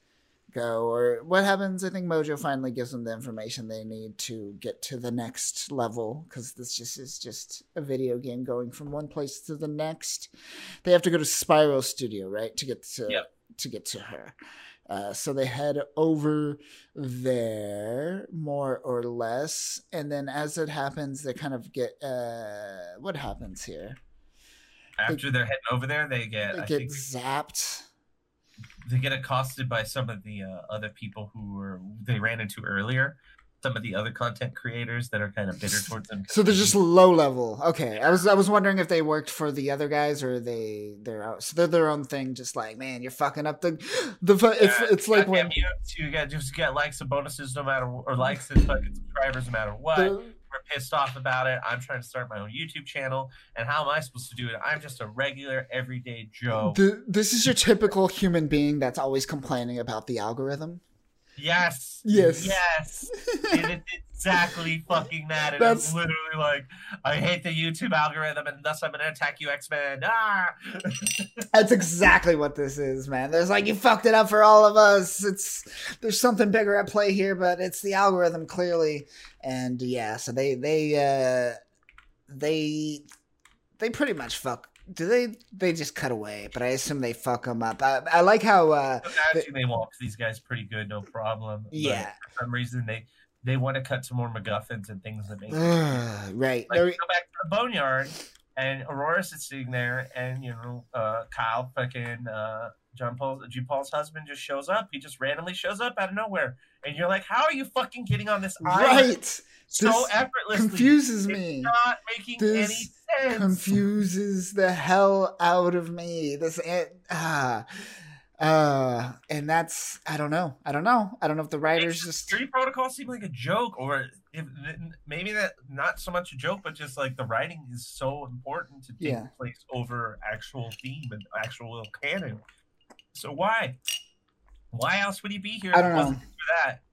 go, or what happens? I think Mojo finally gives them the information they need to get to the next level because this just is just a video game going from one place to the next. They have to go to Spiral Studio, right, to get to her. So they head over there, more or less, and then as it happens, they kind of get what happens here? After they're heading over there, they get zapped. They get accosted by some of the other people they ran into earlier. Some of the other content creators that are kind of bitter towards them. So they're just low level. Okay, I was wondering if they worked for the other guys or they're their own thing. Just like, man, you're fucking up the. It's like when you got likes and bonuses no matter, or likes and fucking subscribers no matter what. We're pissed off about it. I'm trying to start my own YouTube channel, and how am I supposed to do it? I'm just a regular, everyday Joe. This is your typical human being that's always complaining about the algorithm. Yes. It's exactly fucking that. It's literally like, I hate the YouTube algorithm, and thus I'm going to attack you, X-Men. Ah! That's exactly what this is, man. There's like, you fucked it up for all of us. There's something bigger at play here, but it's the algorithm, clearly. And yeah, so they pretty much fuck. Do they just cut away, but I assume they fuck them up. I like how they walk these guys pretty good, no problem. Yeah. But for some reason they want to cut to more MacGuffins and things that make sense. Right. Like, we go back to the boneyard and Aurora's is sitting there and Kyle fucking Jean Paul's husband just shows up. He just randomly shows up out of nowhere. And you're like, how are you fucking getting on this island? Right. So this effortlessly confuses me. It's not making any sense. Confuses the hell out of me. And that's I don't know. I don't know if the writers just street protocol seemed like a joke, or if maybe that not so much a joke, but just like the writing is so important to take place over actual theme and actual canon. So why else would he be here? I don't know. Wasn't for that.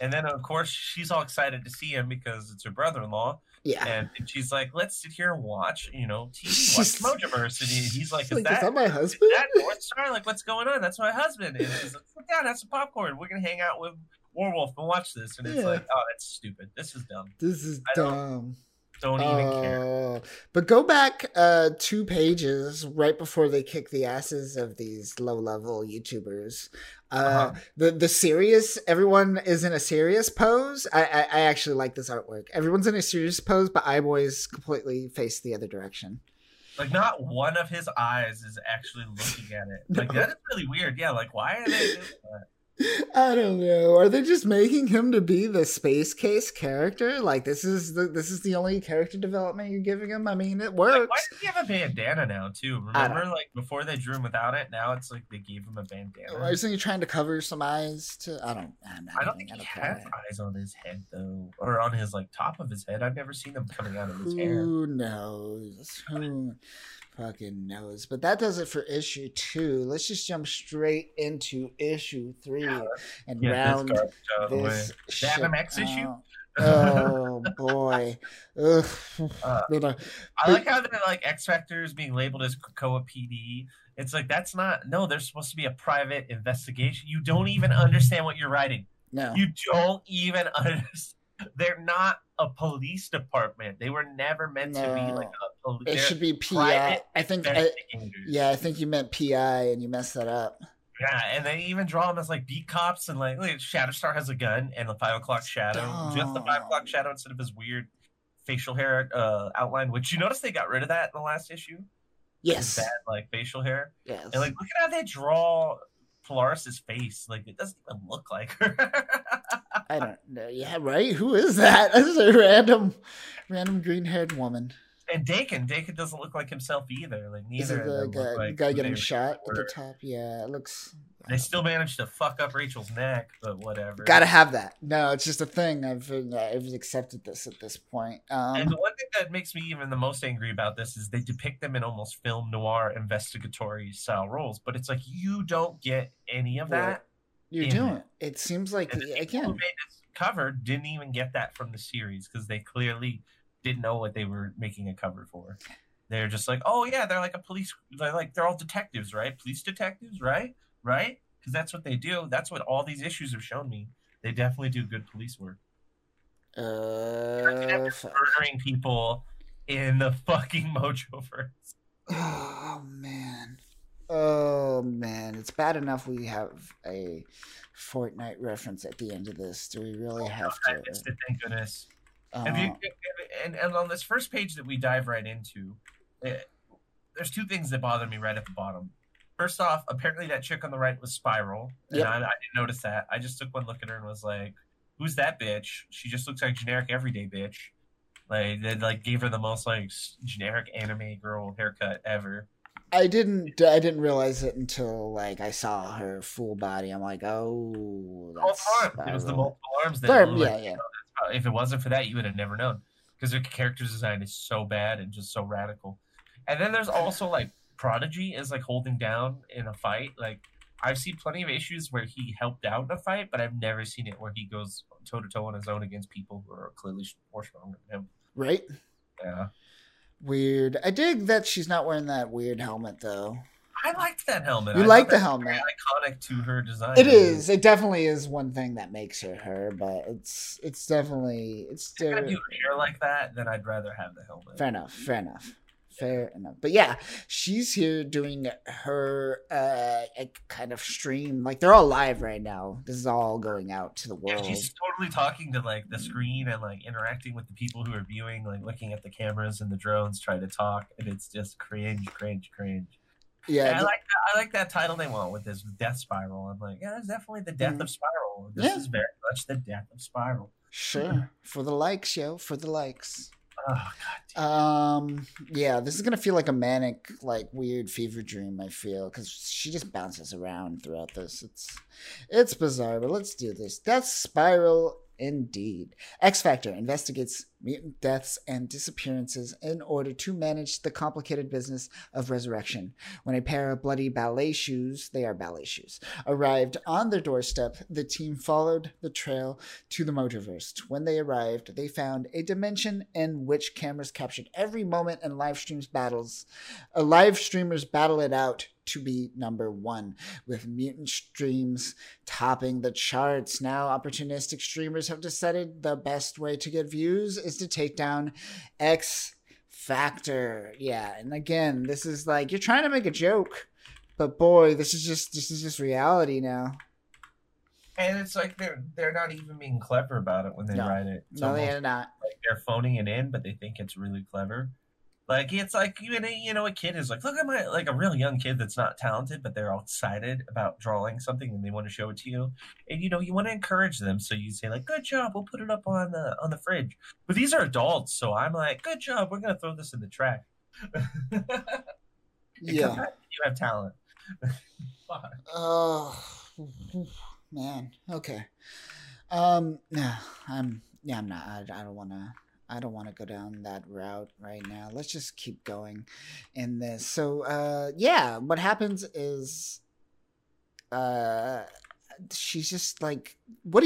And then, of course, she's all excited to see him because it's her brother-in-law. Yeah. And she's like, let's sit here and watch, you know, TV, watch Mojiverse. And he's like, is that my husband? Is that North Star? Like, what's going on? That's my husband. And he's like, sit down, have some popcorn. We're going to hang out with Warwolf and watch this. And it's like, oh, that's stupid. This is dumb. This is dumb. Don't even care. But go back 2 pages right before they kick the asses of these low-level YouTubers. The serious, everyone is in a serious pose. I actually like this artwork. Everyone's in a serious pose, but I always completely face the other direction. Like, not one of his eyes is actually looking at it. Like, no. That is really weird. Yeah, like, why are they doing that? I don't know. Are they just making him to be the Space Case character? Like, this is the only character development you're giving him? I mean, it works. Like, why does he have a bandana now, too? Remember, like, before they drew him without it, now it's like they gave him a bandana. Isn't he trying to cover some eyes? I don't think he has eyes on his head, though. Or on his, like, top of his head. I've never seen them coming out of his hair. Who knows? Who fucking knows? But that does it for issue 2. Let's just jump straight into issue 3 and round this shit issue. Oh boy. Ugh. I like how they're like X Factor is being labeled as Krakoa PD. It's like, that's not, no, there's supposed to be a private investigation. You don't even understand what you're writing. No, you don't even understand. They're not a police department. They were never meant to be like a police. It should be PI. I think you meant PI and you messed that up. Yeah, and they even draw them as like beat cops and like Shatterstar has a gun and the 5 o'clock shadow, just the 5 o'clock shadow instead of his weird facial hair outline. Which you notice they got rid of that in the last issue. Yes, that like facial hair. Yes, and like look at how they draw Polaris's face. Like it doesn't even look like her. I don't know. Yeah, right. Who is that? This is a random green-haired woman. And Dakin doesn't look like himself either. Like neither of them. The guy getting shot at the top. Yeah, it looks. They still managed to fuck up Rachel's neck, but whatever. Gotta have that. No, it's just a thing. I've accepted this at this point. And the one thing that makes me even the most angry about this is they depict them in almost film noir investigatory style roles, but it's like you don't get any of that. Right. You're doing it. It seems like again, who made this cover didn't even get that from the series because they clearly didn't know what they were making a cover for. They're just like, oh yeah, they're like a police. They're like they're all detectives, right? Police detectives, right? Right? Because that's what they do. That's what all these issues have shown me. They definitely do good police work. They're murdering people in the fucking Mojoverse. Oh man. Oh man, it's bad enough we have a Fortnite reference at the end of this. Do we really have to? I missed it, thank goodness. And on this first page that we dive right into, there's 2 things that bother me right at the bottom. First off, apparently that chick on the right was Spiral, and I didn't notice that. I just took one look at her and was like, "Who's that bitch?" She just looks like generic everyday bitch. Like they like gave her the most like generic anime girl haircut ever. I didn't realize it until like I saw her full body. I'm like, oh, that's Spiral. It was the multiple arms. If it wasn't for that, you would have never known because their character design is so bad and just so radical. And then there's also like Prodigy is like holding down in a fight. Like I've seen plenty of issues where he helped out in a fight, but I've never seen it where he goes toe to toe on his own against people who are clearly more stronger than him. Right. Yeah. Weird. I dig that she's not wearing that weird helmet, though. I liked that helmet. You like the helmet. Iconic to her design. It is. It definitely is one thing that makes her. But it's definitely it's. If I do hair like that, then I'd rather have the helmet. Fair enough. But yeah, she's here doing her kind of stream. Like they're all live right now. This is all going out to the world. Yeah, she's totally talking to like the screen and like interacting with the people who are viewing, like looking at the cameras and the drones trying to talk. And it's just cringe. Yeah, I like that title they want with this Death Spiral. I'm like, yeah, that's definitely the death of Spiral. This is very much the death of Spiral. Sure, for the likes, yo, for the likes. Oh, God damn. Yeah, this is gonna feel like a manic, like weird fever dream. I feel because she just bounces around throughout this. It's bizarre, but let's do this. Death Spiral Indeed. X-Factor investigates mutant deaths and disappearances in order to manage the complicated business of resurrection. When a pair of bloody ballet shoes, they are ballet shoes, arrived on their doorstep, the team followed the trail to the Motorverse. When they arrived, they found a dimension in which cameras captured every moment and live streamers battle it out to be number one, with mutant streams topping the charts. Now, opportunistic streamers have decided the best way to get views is to take down X Factor. Yeah, and again, this is like, you're trying to make a joke, but boy, this is just reality now. And it's like they're not even being clever about it when they write it. It's no, they're not. Like they're phoning it in, but they think it's really clever. Like, it's like, you know, a kid is like, look at my, like a real young kid that's not talented, but they're all excited about drawing something and they want to show it to you. And, you know, you want to encourage them. So you say like, good job, we'll put it up on the fridge. But these are adults. So I'm like, good job, we're going to throw this in the trash. Yeah. You have talent. Oh, man. Okay. No, I'm not. I don't want to go down that route right now. Let's just keep going in this. So, yeah, what happens is she's just like, I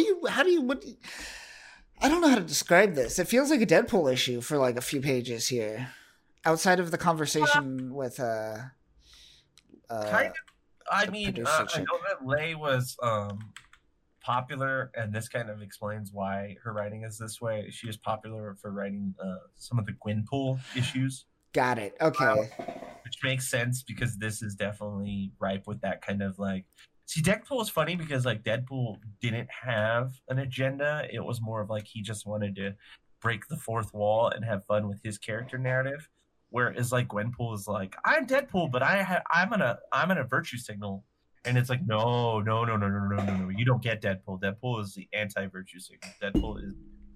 don't know how to describe this. It feels like a Deadpool issue for like a few pages here outside of the conversation with kind of, I mean, I know that Lay was popular, and this kind of explains why her writing is this way. She is popular for writing some of the Gwenpool issues. Got it. Okay. Which makes sense because this is definitely ripe with that kind of like. See, Deadpool is funny because like Deadpool didn't have an agenda. It was more of like he just wanted to break the fourth wall and have fun with his character narrative. Whereas like Gwenpool is like, I'm Deadpool, but I'm gonna virtue signal. And it's like, no. You don't get Deadpool. Deadpool is the anti-virtue signal. Deadpool is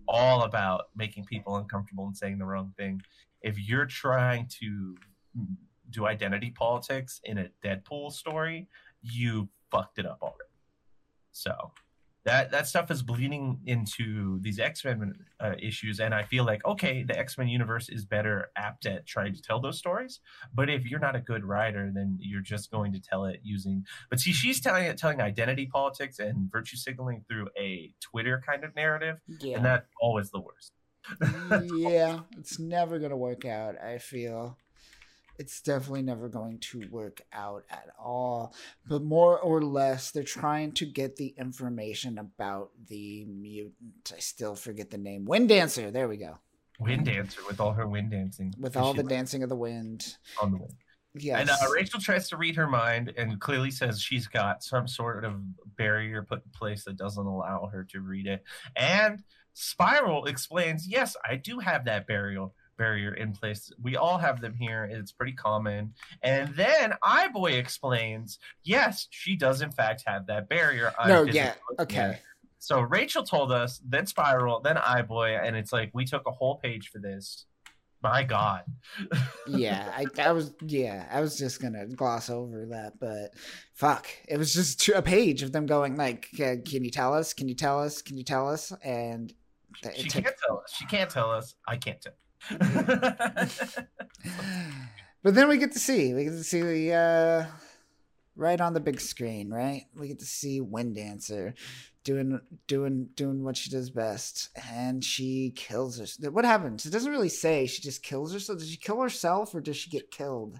all about making people uncomfortable and saying the wrong thing. If you're trying to do identity politics in a Deadpool story, you fucked it up already. So that stuff is bleeding into these X-Men issues. And I feel like, okay, the X-Men universe is better apt at trying to tell those stories. But if you're not a good writer, then you're just going to tell it using. But see, she's telling identity politics and virtue signaling through a Twitter kind of narrative. Yeah. And that's always the worst. Yeah, it's never going to work out, I feel. It's definitely never going to work out at all. But more or less, they're trying to get the information about the mutant. I still forget the name. Wind Dancer. There we go. Wind Dancer with all her wind dancing. With all the dancing of the wind. On the wind. Yes. And Rachel tries to read her mind and clearly says she's got some sort of barrier put in place that doesn't allow her to read it. And Spiral explains, yes, I do have that barrier in place. We all have them here. It's pretty common. And then iBoy explains, yes, she does in fact have that barrier. No, yeah. Okay. So Rachel told us, then Spiral, then iBoy, and it's like we took a whole page for this. My God. Yeah, I was just gonna gloss over that, but fuck, it was just a page of them going like, can you tell us? Can you tell us? Can you tell us? And She can't tell us. I can't tell. But then we get to see the right on the big screen, right? We get to see Wind Dancer doing what she does best, and she kills her. What happens? It doesn't really say. She just kills herself. Did she kill herself, or does she get killed?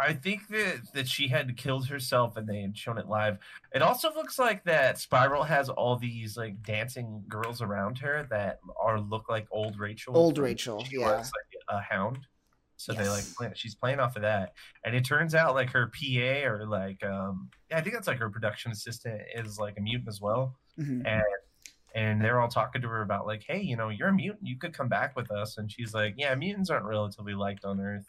I think that she had killed herself and they had shown it live. It also looks like that Spiral has all these like dancing girls around her that look like old Rachel. Old Rachel, she works like a hound. So yes. They like she's playing off of that. And it turns out like her PA or like I think that's like her production assistant is like a mutant as well. Mm-hmm. And they're all talking to her about like, hey, you know, you're a mutant, you could come back with us. And she's like, yeah, mutants aren't relatively liked on Earth.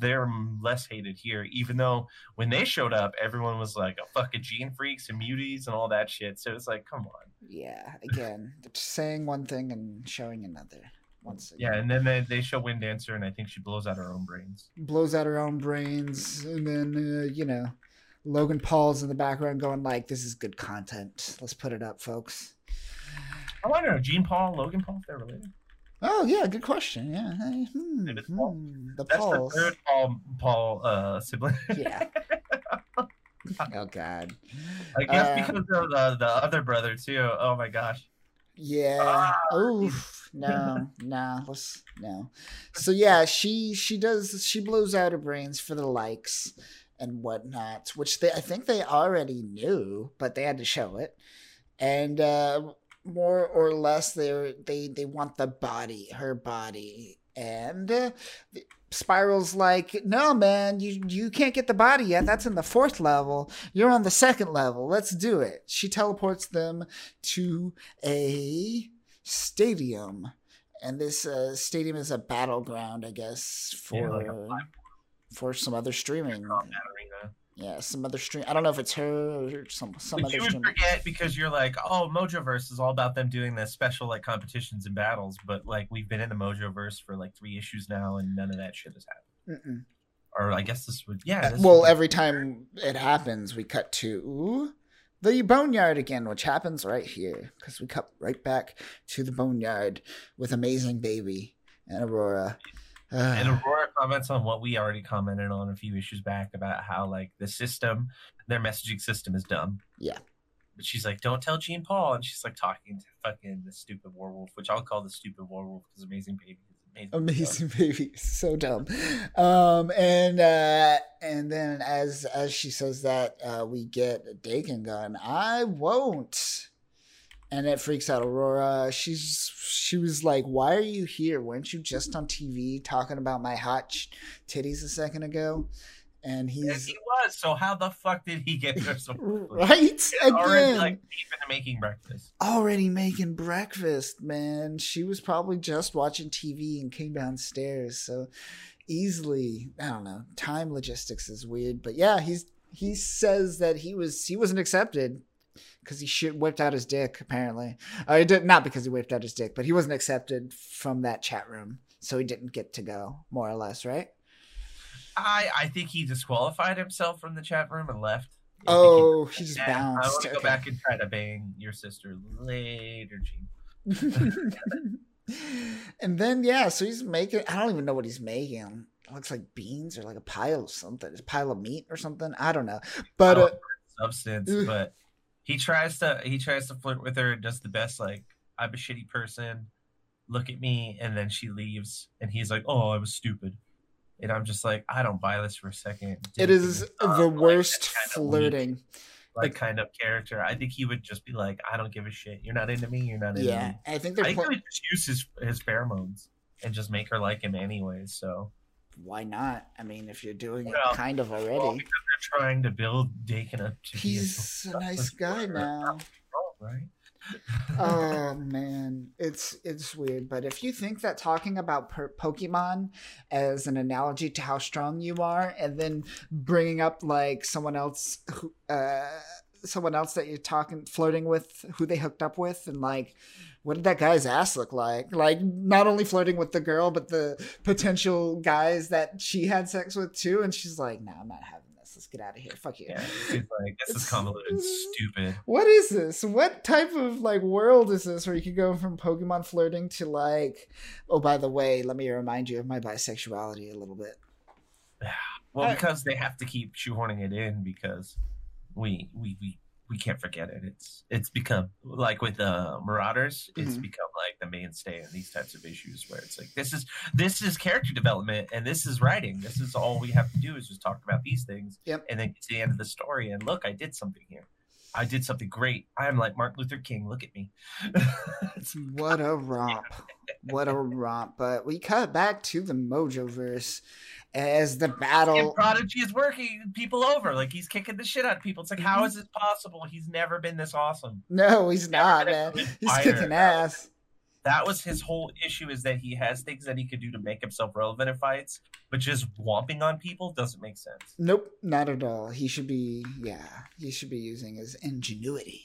They're less hated here, even though when they showed up, everyone was like a fucking gene freaks and muties and all that shit. So it's like, come on. Yeah, again, saying one thing and showing another. Once again. Yeah, and then they show Wind Dancer, and I think she blows out her own brains. And then you know, Logan Paul's in the background going like, "This is good content. Let's put it up, folks." I want to know, Gene Paul, Logan Paul, if they're related. Oh, yeah, good question. Yeah. The Pauls. That's the third Paul sibling. Yeah. Oh, God. I guess because of the other brother, too. Oh, my gosh. Yeah. Oof. No. So, yeah, she blows out her brains for the likes and whatnot, which I think they already knew, but they had to show it. And more or less, they want the body, her body. And Spiral's like, no, man, you can't get the body yet. That's in the 4th level. You're on the 2nd level. Let's do it. She teleports them to a stadium. And this stadium is a battleground, I guess, for some other streaming. Yeah, some other stream. I don't know if it's her or some other stream. You forget because you're like, oh, Mojoverse is all about them doing the special like competitions and battles, but like we've been in the Mojoverse for like 3 issues now, and none of that shit has happened. Mm-mm. Or I guess this would, yeah. Every time it happens, we cut to the Boneyard again, which happens right here because we cut right back to the Boneyard with Amazing Baby and Aurora. And Aurora comments on what we already commented on a few issues back about how, like, the system, their messaging system is dumb. Yeah. But she's like, don't tell Jean Paul. And she's, like, talking to fucking the stupid werewolf, which I'll call the stupid werewolf because Amazing Baby is amazing. Amazing Baby is so dumb. And then as she says that, we get a Dagon gun. I won't. And it freaks out Aurora. She was like, why are you here? Weren't you just on TV talking about my hot titties a second ago? And he was. So how the fuck did he get there so quickly? Right? Again. Already, like, even making breakfast. Already making breakfast, man. She was probably just watching TV and came downstairs. So easily, I don't know. Time logistics is weird. But yeah, he says that he wasn't accepted. Because he whipped out his dick, apparently. He did, not because he whipped out his dick, but he wasn't accepted from that chat room, so he didn't get to go, more or less, right? I think he disqualified himself from the chat room and left. Oh, he just bounced. I want to go back and try to bang your sister later, Gene. And then, yeah, so he's making, I don't even know what he's making. It looks like beans or like a pile of something. It's a pile of meat or something. I don't know. But substance, but... He tries to flirt with her and does the best, like, I'm a shitty person, look at me, and then she leaves, and he's like, oh, I was stupid. And I'm just like, I don't buy this for a second. It is the worst flirting. Like, kind of character. I think he would just be like, I don't give a shit. You're not into me, you're not into me. Yeah, I think he would just use his pheromones and just make her like him anyway, so... Why not? I mean, if you're doing it kind of already. Well, because they're trying to build Dakin up to he's be a nice guy now. Right? Oh, man. It's weird. But if you think that talking about Pokemon as an analogy to how strong you are, and then bringing up, like, someone else that you're flirting with, who they hooked up with, and like, what did that guy's ass look like? Like, not only flirting with the girl, but the potential guys that she had sex with too. And she's like, no, I'm not having this. Let's get out of here. Fuck you. Yeah, she's like, this is convoluted and stupid. What is this? What type of like world is this where you could go from Pokemon flirting to like, oh, by the way, let me remind you of my bisexuality a little bit. Well, because they have to keep shoehorning it in because we can't forget it. It's become like with the Marauders, it's become like the mainstay in these types of issues where it's like this is character development and this is writing. This is all we have to do is just talk about these things and then get to the end of the story and look, I did something here. I did something great. I'm like Martin Luther King. Look at me. What a romp. What a romp. But we cut back to the Mojoverse as the battle. And Prodigy is working people over. Like, he's kicking the shit out of people. It's like, how is this possible? He's never been this awesome. No, he's not, man. He's kicking ass. That was his whole issue, is that he has things that he could do to make himself relevant in fights, but just whomping on people doesn't make sense. Nope, not at all. He should be using his ingenuity.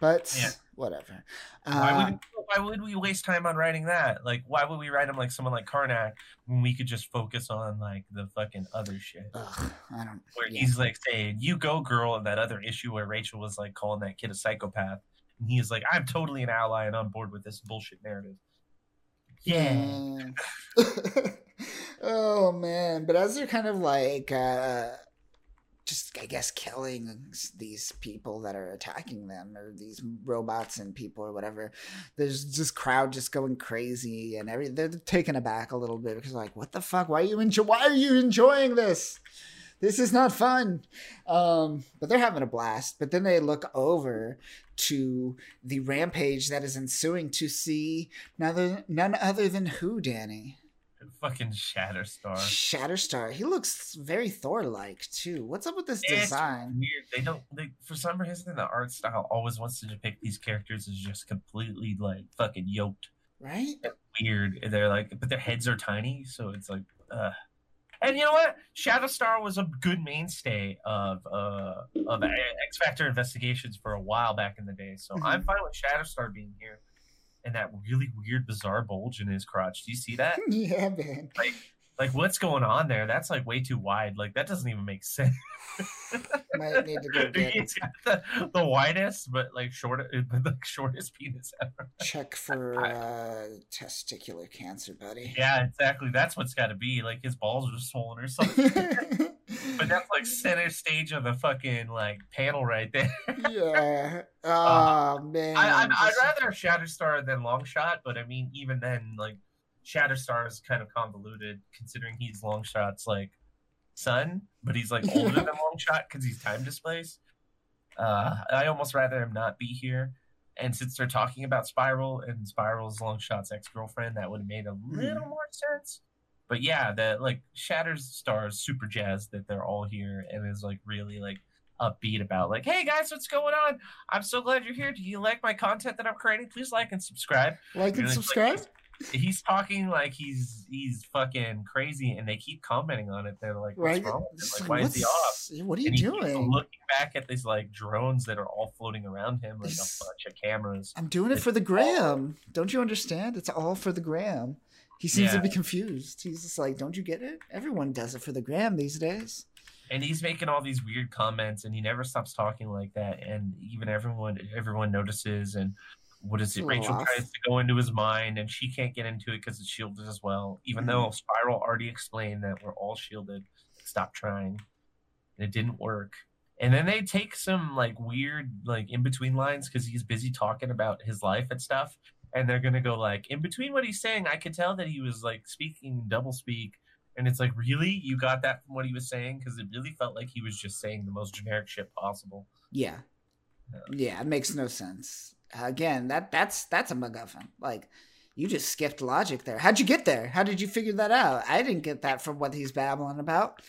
But whatever. Why would we waste time on writing that? Like, why would we write him like someone like Karnak when we could just focus on like the fucking other shit? Ugh, I don't. Where he's like saying, "You go, girl," in that other issue where Rachel was like calling that kid a psychopath. and he is like, I'm totally an ally and on board with this bullshit narrative. Yeah. Oh, man. But as they're kind of like just, I guess, killing these people that are attacking them, or these robots and people or whatever, there's this crowd just going crazy and everything. They're taken aback a little bit because, like, what the fuck? Why are you enjoying this? This is not fun. But they're having a blast. But then they look over to the rampage that is ensuing to see none other than who, Danny? Fucking Shatterstar. Shatterstar. He looks very Thor-like too. What's up with this design? It's weird. They for some reason the art style always wants to depict these characters as just completely like fucking yoked. Right? It's weird. And they're like, but their heads are tiny, so it's like, And you know what? Shatterstar was a good mainstay of X Factor investigations for a while back in the day. So I'm fine with Shatterstar being here. And that really weird, bizarre bulge in his crotch. Do you see that? Yeah, man. Like what's going on there? That's like way too wide. Like that doesn't even make sense. Might need to go get it. The widest, but like shortest penis ever. Check for testicular cancer, buddy. Yeah, exactly. That's what's got to be. Like his balls are swollen or something. But that's like center stage of the fucking like panel right there. Yeah. Oh man. I'd rather Shatterstar than Longshot, but I mean, even then, like Shatterstar is kind of convoluted considering he's Longshot's like son, but he's like older than Longshot because he's time displaced. I almost rather him not be here. And since they're talking about Spiral and Spiral's Longshot's ex-girlfriend, that would have made a little more sense. But yeah, that like Shatterstar is super jazzed that they're all here and is like really like upbeat about like, hey guys, what's going on? I'm so glad you're here. Do you like my content that I'm creating? Please like and subscribe. Like and subscribe. He's talking like he's fucking crazy, and they keep commenting on it. They're like, what's wrong with him? Like, why is he off? What are you doing? Looking back at these like drones that are all floating around him, like a bunch of cameras. I'm doing it for the gram. Don't you understand? It's all for the gram. He seems to be confused. He's just like, don't you get it? Everyone does it for the gram these days. And he's making all these weird comments, and he never stops talking like that. And even everyone notices. And what is it? Rachel tries to go into his mind, and she can't get into it because it's shielded as well. Even though Spiral already explained that we're all shielded, stop trying. And it didn't work. And then they take some like weird like in between lines because he's busy talking about his life and stuff. And they're gonna go like in between what he's saying, I could tell that he was like speaking double speak. And it's like, really? You got that from what he was saying? Because it really felt like he was just saying the most generic shit possible. Yeah. Yeah, it makes no sense. Again, that's a MacGuffin. Like, you just skipped logic there. How'd you get there? How did you figure that out? I didn't get that from what he's babbling about.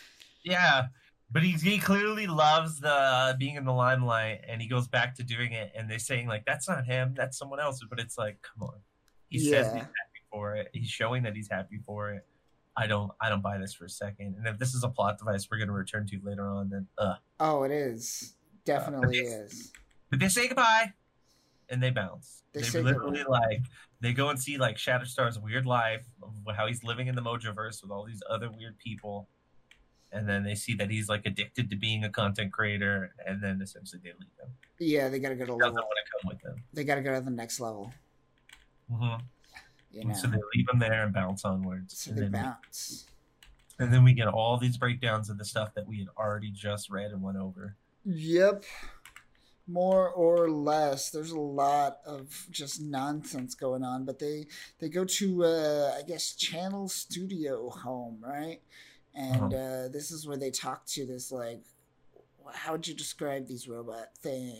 Yeah, but he clearly loves the being in the limelight, and he goes back to doing it. And they're saying like, that's not him, that's someone else. But it's like, come on. He says he's happy for it. He's showing that he's happy for it. I don't buy this for a second. And if this is a plot device we're going to return to later on, then oh, it is definitely is. But they say goodbye. And they bounce. They literally like they go and see like Shatterstar's weird life, how he's living in the Mojoverse with all these other weird people, and then they see that he's like addicted to being a content creator, and then essentially they leave him. Yeah, they gotta go to. Doesn't want to come with them. They gotta go to the next level. Mm-hmm. You know. So they leave him there and bounce onwards. So they bounce. And then we get all these breakdowns of the stuff that we had already just read and went over. Yep. More or less, there's a lot of just nonsense going on, but they go to I guess Channel Studio home, right? And this is where they talk to this like, how would you describe these robot thing?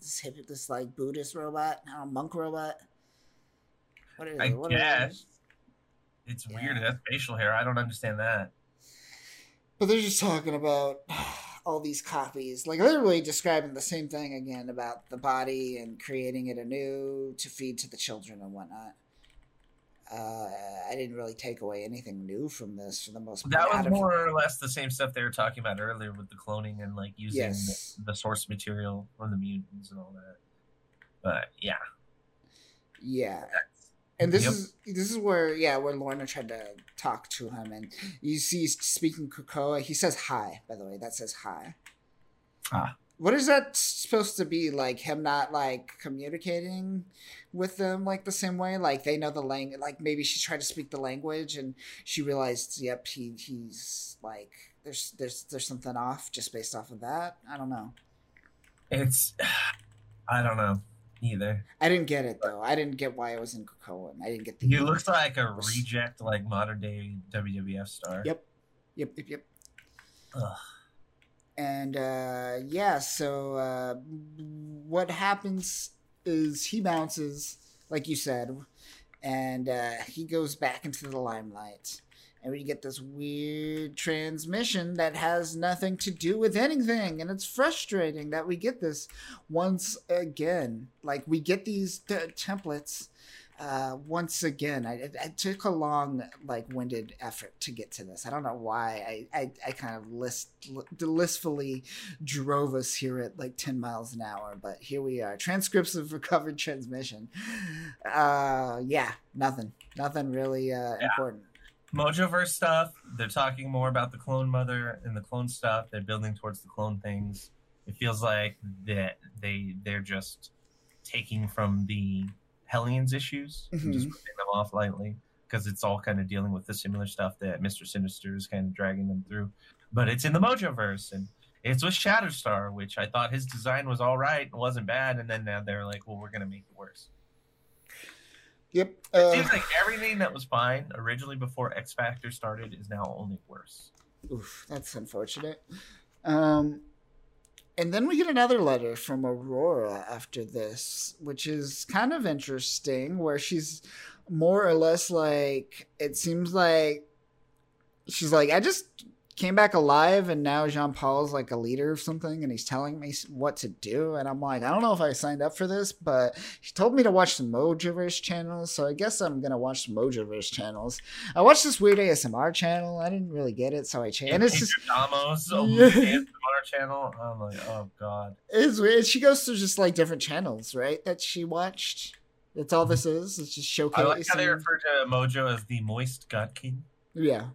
This like Buddhist robot, I don't know, monk robot. What is it? I guess it's weird. It has facial hair. I don't understand that. But they're just talking about all these copies, like literally describing the same thing again about the body and creating it anew to feed to the children and whatnot. I didn't really take away anything new from this for the most part. That was more or less the same stuff they were talking about earlier with the cloning and like using the source material from the mutants and all that. But yeah. And this is where Lorna tried to talk to him, and you see he's speaking Krakoa. He says hi, by the way. That says hi. What is that supposed to be? Like, him not, like, communicating with them, like, the same way? Like, they know the language. Like, maybe she tried to speak the language, and she realized, yep, he's, like, there's something off just based off of that. I don't know. It's... I don't know either. I didn't get it, though. I didn't get why it was in Krakoan. I didn't get the... He looks like a reject, like, modern-day WWF star. Yep. Ugh. And, yeah, so what happens is he bounces, like you said, and he goes back into the limelight. And we get this weird transmission that has nothing to do with anything. And it's frustrating that we get this once again. Like, we get these templates once again. I took a long, like, winded effort to get to this. I don't know why I kind of listfully drove us here at like 10 miles an hour, but here we are. Transcripts of recovered transmission. Yeah, nothing really important. Mojoverse stuff. They're talking more about the clone mother and the clone stuff. They're building towards the clone things. It feels like that they're just taking from the Hellions issues and just ripping them off lightly, because it's all kind of dealing with the similar stuff that Mr. Sinister is kind of dragging them through. But it's in the Mojoverse, and it's with Shatterstar, which I thought his design was all right and wasn't bad, and then now they're like, well, we're going to make it worse. Yep. It seems like everything that was fine originally before X Factor started is now only worse. Oof, that's unfortunate. And then we get another letter from Aurora after this, which is kind of interesting, where she's more or less like, it seems like she's like, I just came back alive, and now Jean-Paul's like a leader of something, and he's telling me what to do, and I'm like, I don't know if I signed up for this, but he told me to watch the Mojoverse channels, so I guess I'm gonna watch the Mojoverse channels. I watched this weird ASMR channel. I didn't really get it, so I changed. And it's just Damos, ASMR channel. I'm like, oh god, it's weird. She goes to just like different channels, right? That she watched. That's all this is. It's just showcasing. I like how they refer to Mojo as the Moist God King. Yeah.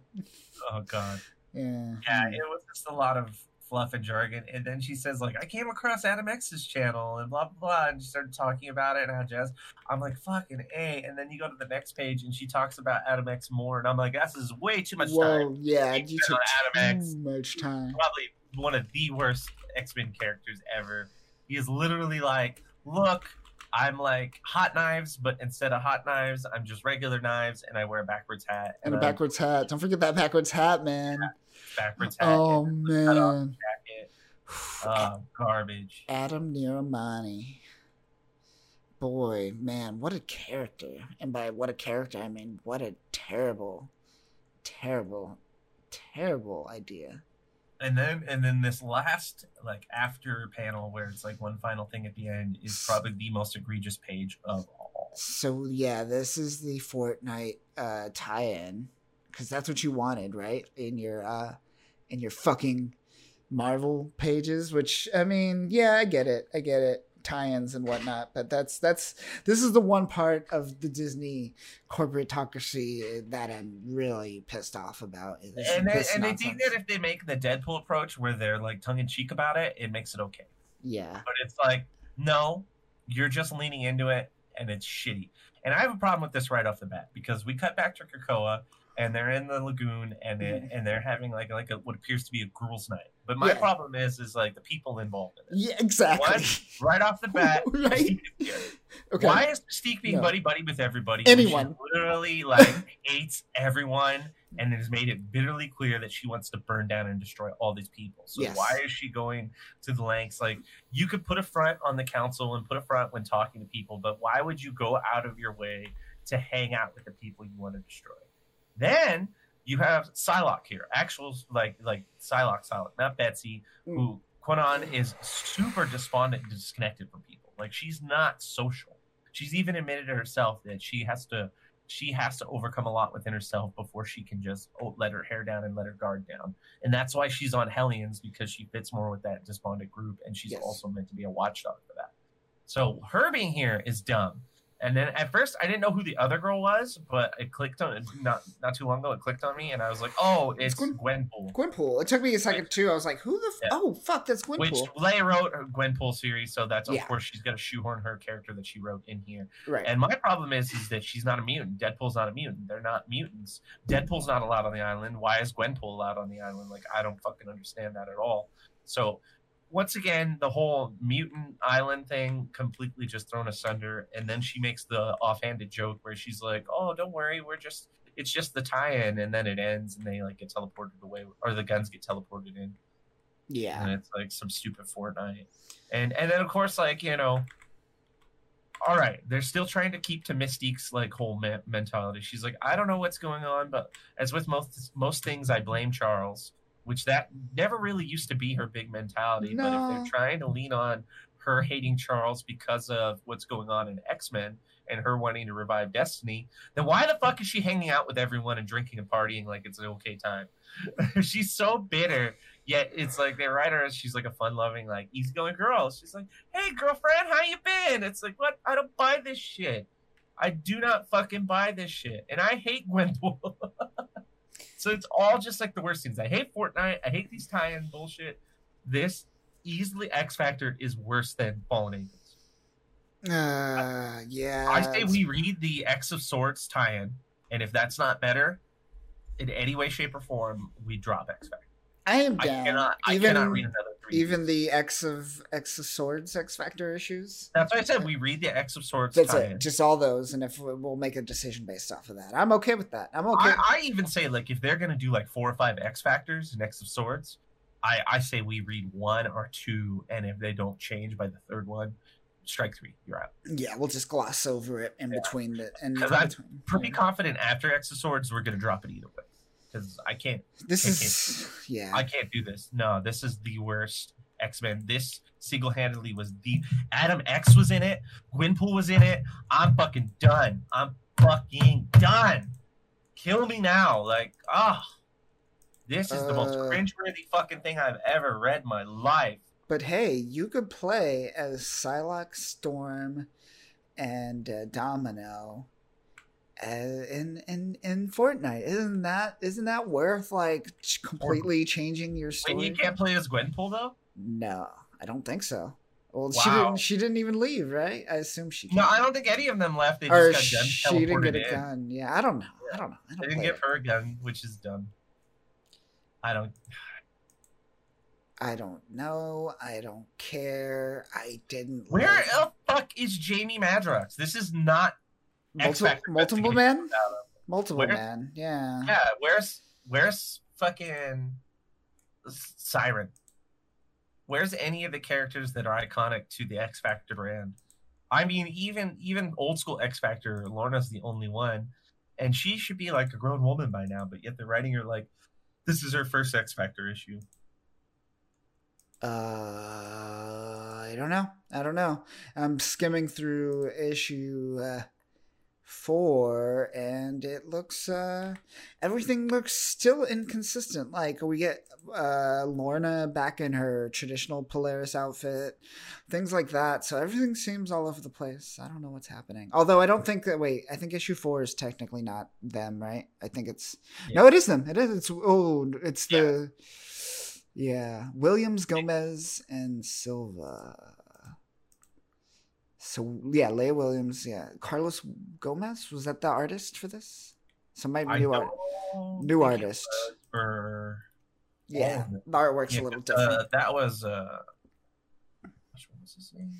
Oh god. Yeah, it was just a lot of fluff and jargon. And then she says, like, I came across Adam X's channel and blah, blah, blah. And she started talking about it and how jazz. I'm like, fucking A. And then you go to the next page and she talks about Adam X more. And I'm like, this is way too much time. Whoa, yeah, you took Adam X. Much time. Probably one of the worst X-Men characters ever. He is literally like, look, I'm like hot knives, but instead of hot knives, I'm just regular knives, and I wear a backwards hat. And a backwards hat. Don't forget that backwards hat, man. Yeah. Backwards hat. Oh, man. Jacket. Garbage. Adam Niramani. Boy, man, what a character. And by what a character, I mean what a terrible, terrible, terrible idea. And then this last, like, after panel where it's like one final thing at the end is probably the most egregious page of all. So, yeah, this is the Fortnite tie-in. Because that's what you wanted, right? In your fucking Marvel pages, which, I mean, yeah, I get it. Tie-ins and whatnot, but this is the one part of the Disney corporatocracy that I'm really pissed off about. And I think that if they make the Deadpool approach where they're like tongue-in-cheek about it, it makes it okay. Yeah. But it's like, no, you're just leaning into it, and it's shitty. And I have a problem with this right off the bat, because we cut back to Krakoa, and they're in the lagoon, and they're having like what appears to be a girls' night. But my problem is like the people involved in it. Yeah, exactly. One, right off the bat, right? Okay. Why is Mystique being buddy with everybody? Anyone literally like hates everyone, and has made it bitterly clear that she wants to burn down and destroy all these people. So why is she going to the lengths? Like, you could put a front on the council and put a front when talking to people, but why would you go out of your way to hang out with the people you want to destroy? Then you have Psylocke here, actual like Psylocke, not Betsy, who Quinnan is super despondent and disconnected from people. Like, she's not social. She's even admitted to herself that she has to overcome a lot within herself before she can just let her hair down and let her guard down. And that's why she's on Hellions, because she fits more with that despondent group, and she's also meant to be a watchdog for that. So her being here is dumb. And then at first I didn't know who the other girl was, but it clicked on not too long ago. It clicked on me, and I was like, "Oh, it's Gwenpool." Gwenpool. It took me a second too. I was like, "Who the? Oh, fuck, that's Gwenpool." Which Leia wrote her Gwenpool series, so that's of course she's gonna shoehorn her character that she wrote in here. Right. And my problem is that she's not a mutant. Deadpool's not a mutant. They're not mutants. Deadpool's not allowed on the island. Why is Gwenpool allowed on the island? Like, I don't fucking understand that at all. So. Once again, the whole mutant island thing completely just thrown asunder. And then she makes the offhanded joke where she's like, "Oh, don't worry, it's just the tie-in." And then it ends, and they like get teleported away, or the guns get teleported in. Yeah, and it's like some stupid Fortnite. And then of course, like, you know, all right, they're still trying to keep to Mystique's like whole mentality. She's like, "I don't know what's going on, but as with most things, I blame Charles." Which that never really used to be her big mentality. No. But if they're trying to lean on her hating Charles because of what's going on in X-Men and her wanting to revive Destiny, then why the fuck is she hanging out with everyone and drinking and partying like it's an okay time? She's so bitter, yet it's like they write her as she's like a fun-loving, like, easygoing girl. She's like, "Hey, girlfriend, how you been?" It's like, what? I don't buy this shit. I do not fucking buy this shit. And I hate Gwenpool. So it's all just like the worst things. I hate Fortnite. I hate these tie-in bullshit. This easily X Factor is worse than Fallen Angels. Yeah. I say we read the X of Swords tie-in, and if that's not better in any way, shape, or form, we drop X Factor. I am down. I cannot read another three. Even the X of Swords X Factor issues. That's why I said we read the X of Swords. That's it. Just all those, and if we'll make a decision based off of that, I'm okay with that. I'm okay. I even say, like, if they're gonna do like 4 or 5 X Factors and X of Swords, I say we read 1 or 2, and if they don't change by the third one, strike 3, you're out. Yeah, we'll just gloss over it in between the. Because I'm pretty confident after X of Swords, we're gonna drop it either way. Because I can't. I can't do this. No, this is the worst X-Men. This single-handedly was the Adam X was in it. Gwenpool was in it. I'm fucking done. I'm fucking done. Kill me now. Like, this is the most cringeworthy fucking thing I've ever read in my life. But hey, you could play as Psylocke, Storm, and Domino. In Fortnite, isn't that worth like completely changing your story? Wait, you can't play as Gwenpool though? No, I don't think so. Well, wow. She didn't even leave, right? I assume she. No, I don't think any of them left. They just got guns. She didn't get a gun. Yeah, I don't know. I don't know. They didn't give her a gun, which is dumb. I don't know. I don't care. I didn't. Where the fuck is Jamie Madrox? This is not. Multiple Man? Multiple Man, yeah. Yeah, where's fucking Siren? Where's any of the characters that are iconic to the X Factor brand? I mean, even old school X Factor, Lorna's the only one. And she should be like a grown woman by now, but yet they're writing her like this is her first X Factor issue. I don't know. I'm skimming through issue 4, and it looks everything looks still inconsistent. Like, we get Lorna back in her traditional Polaris outfit, things like that, so everything seems all over the place. I don't know what's happening, although I don't think that I think issue 4 is technically not them, right? I think it's no, it is them. It is. It's it's the Williams, Gomez, and Silva. So, yeah, Leah Williams, yeah. Carlos Gomez, was that the artist for this? New artist. The artwork's a little different. That was, what was his name?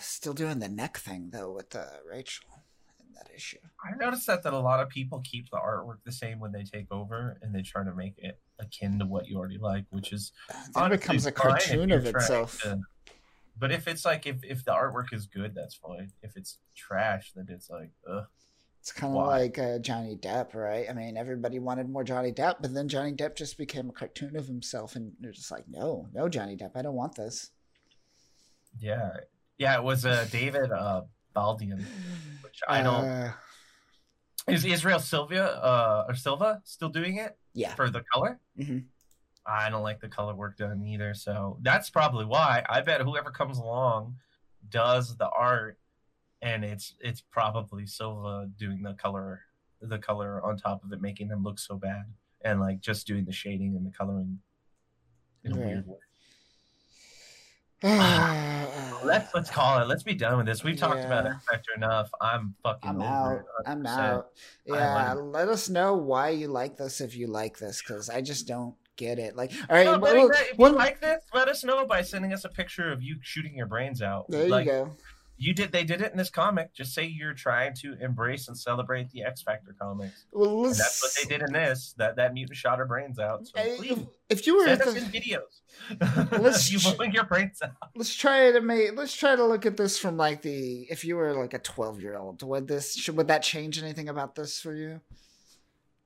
Still doing the neck thing, though, with Rachel in that issue. I noticed that a lot of people keep the artwork the same when they take over, and they try to make it akin to what you already like, which is... It becomes a cartoon of itself. But if it's like, if the artwork is good, that's fine. If it's trash, then it's like, ugh. It's kind of like Johnny Depp, right? I mean, everybody wanted more Johnny Depp, but then Johnny Depp just became a cartoon of himself, and they're just like, no, Johnny Depp, I don't want this. Yeah. Yeah, it was David Baldeón, which I don't... Is Israel Sylvia, or Silva still doing it? Yeah. For the color? Mm-hmm. I don't like the color work done either, so that's probably why. I bet whoever comes along does the art and it's probably Silva doing the color on top of it, making them look so bad, and like just doing the shading and the coloring in a weird way. Let's call it. Let's be done with this. We've talked about X Factor enough. I'm over it. I'm out. Yeah, let us know why you like this if you like this, because I just don't get it. Like, all right, no, well, if you like this, let us know by sending us a picture of you shooting your brains out. There you go. They did it in this comic. Just say you're trying to embrace and celebrate the X Factor comics. Well, that's what they did in this. That mutant shot her brains out. So please, if you were send us in videos, you blowing your brains out. Let's try to look at this from like the. If you were like a 12-year-old, would that change anything about this for you?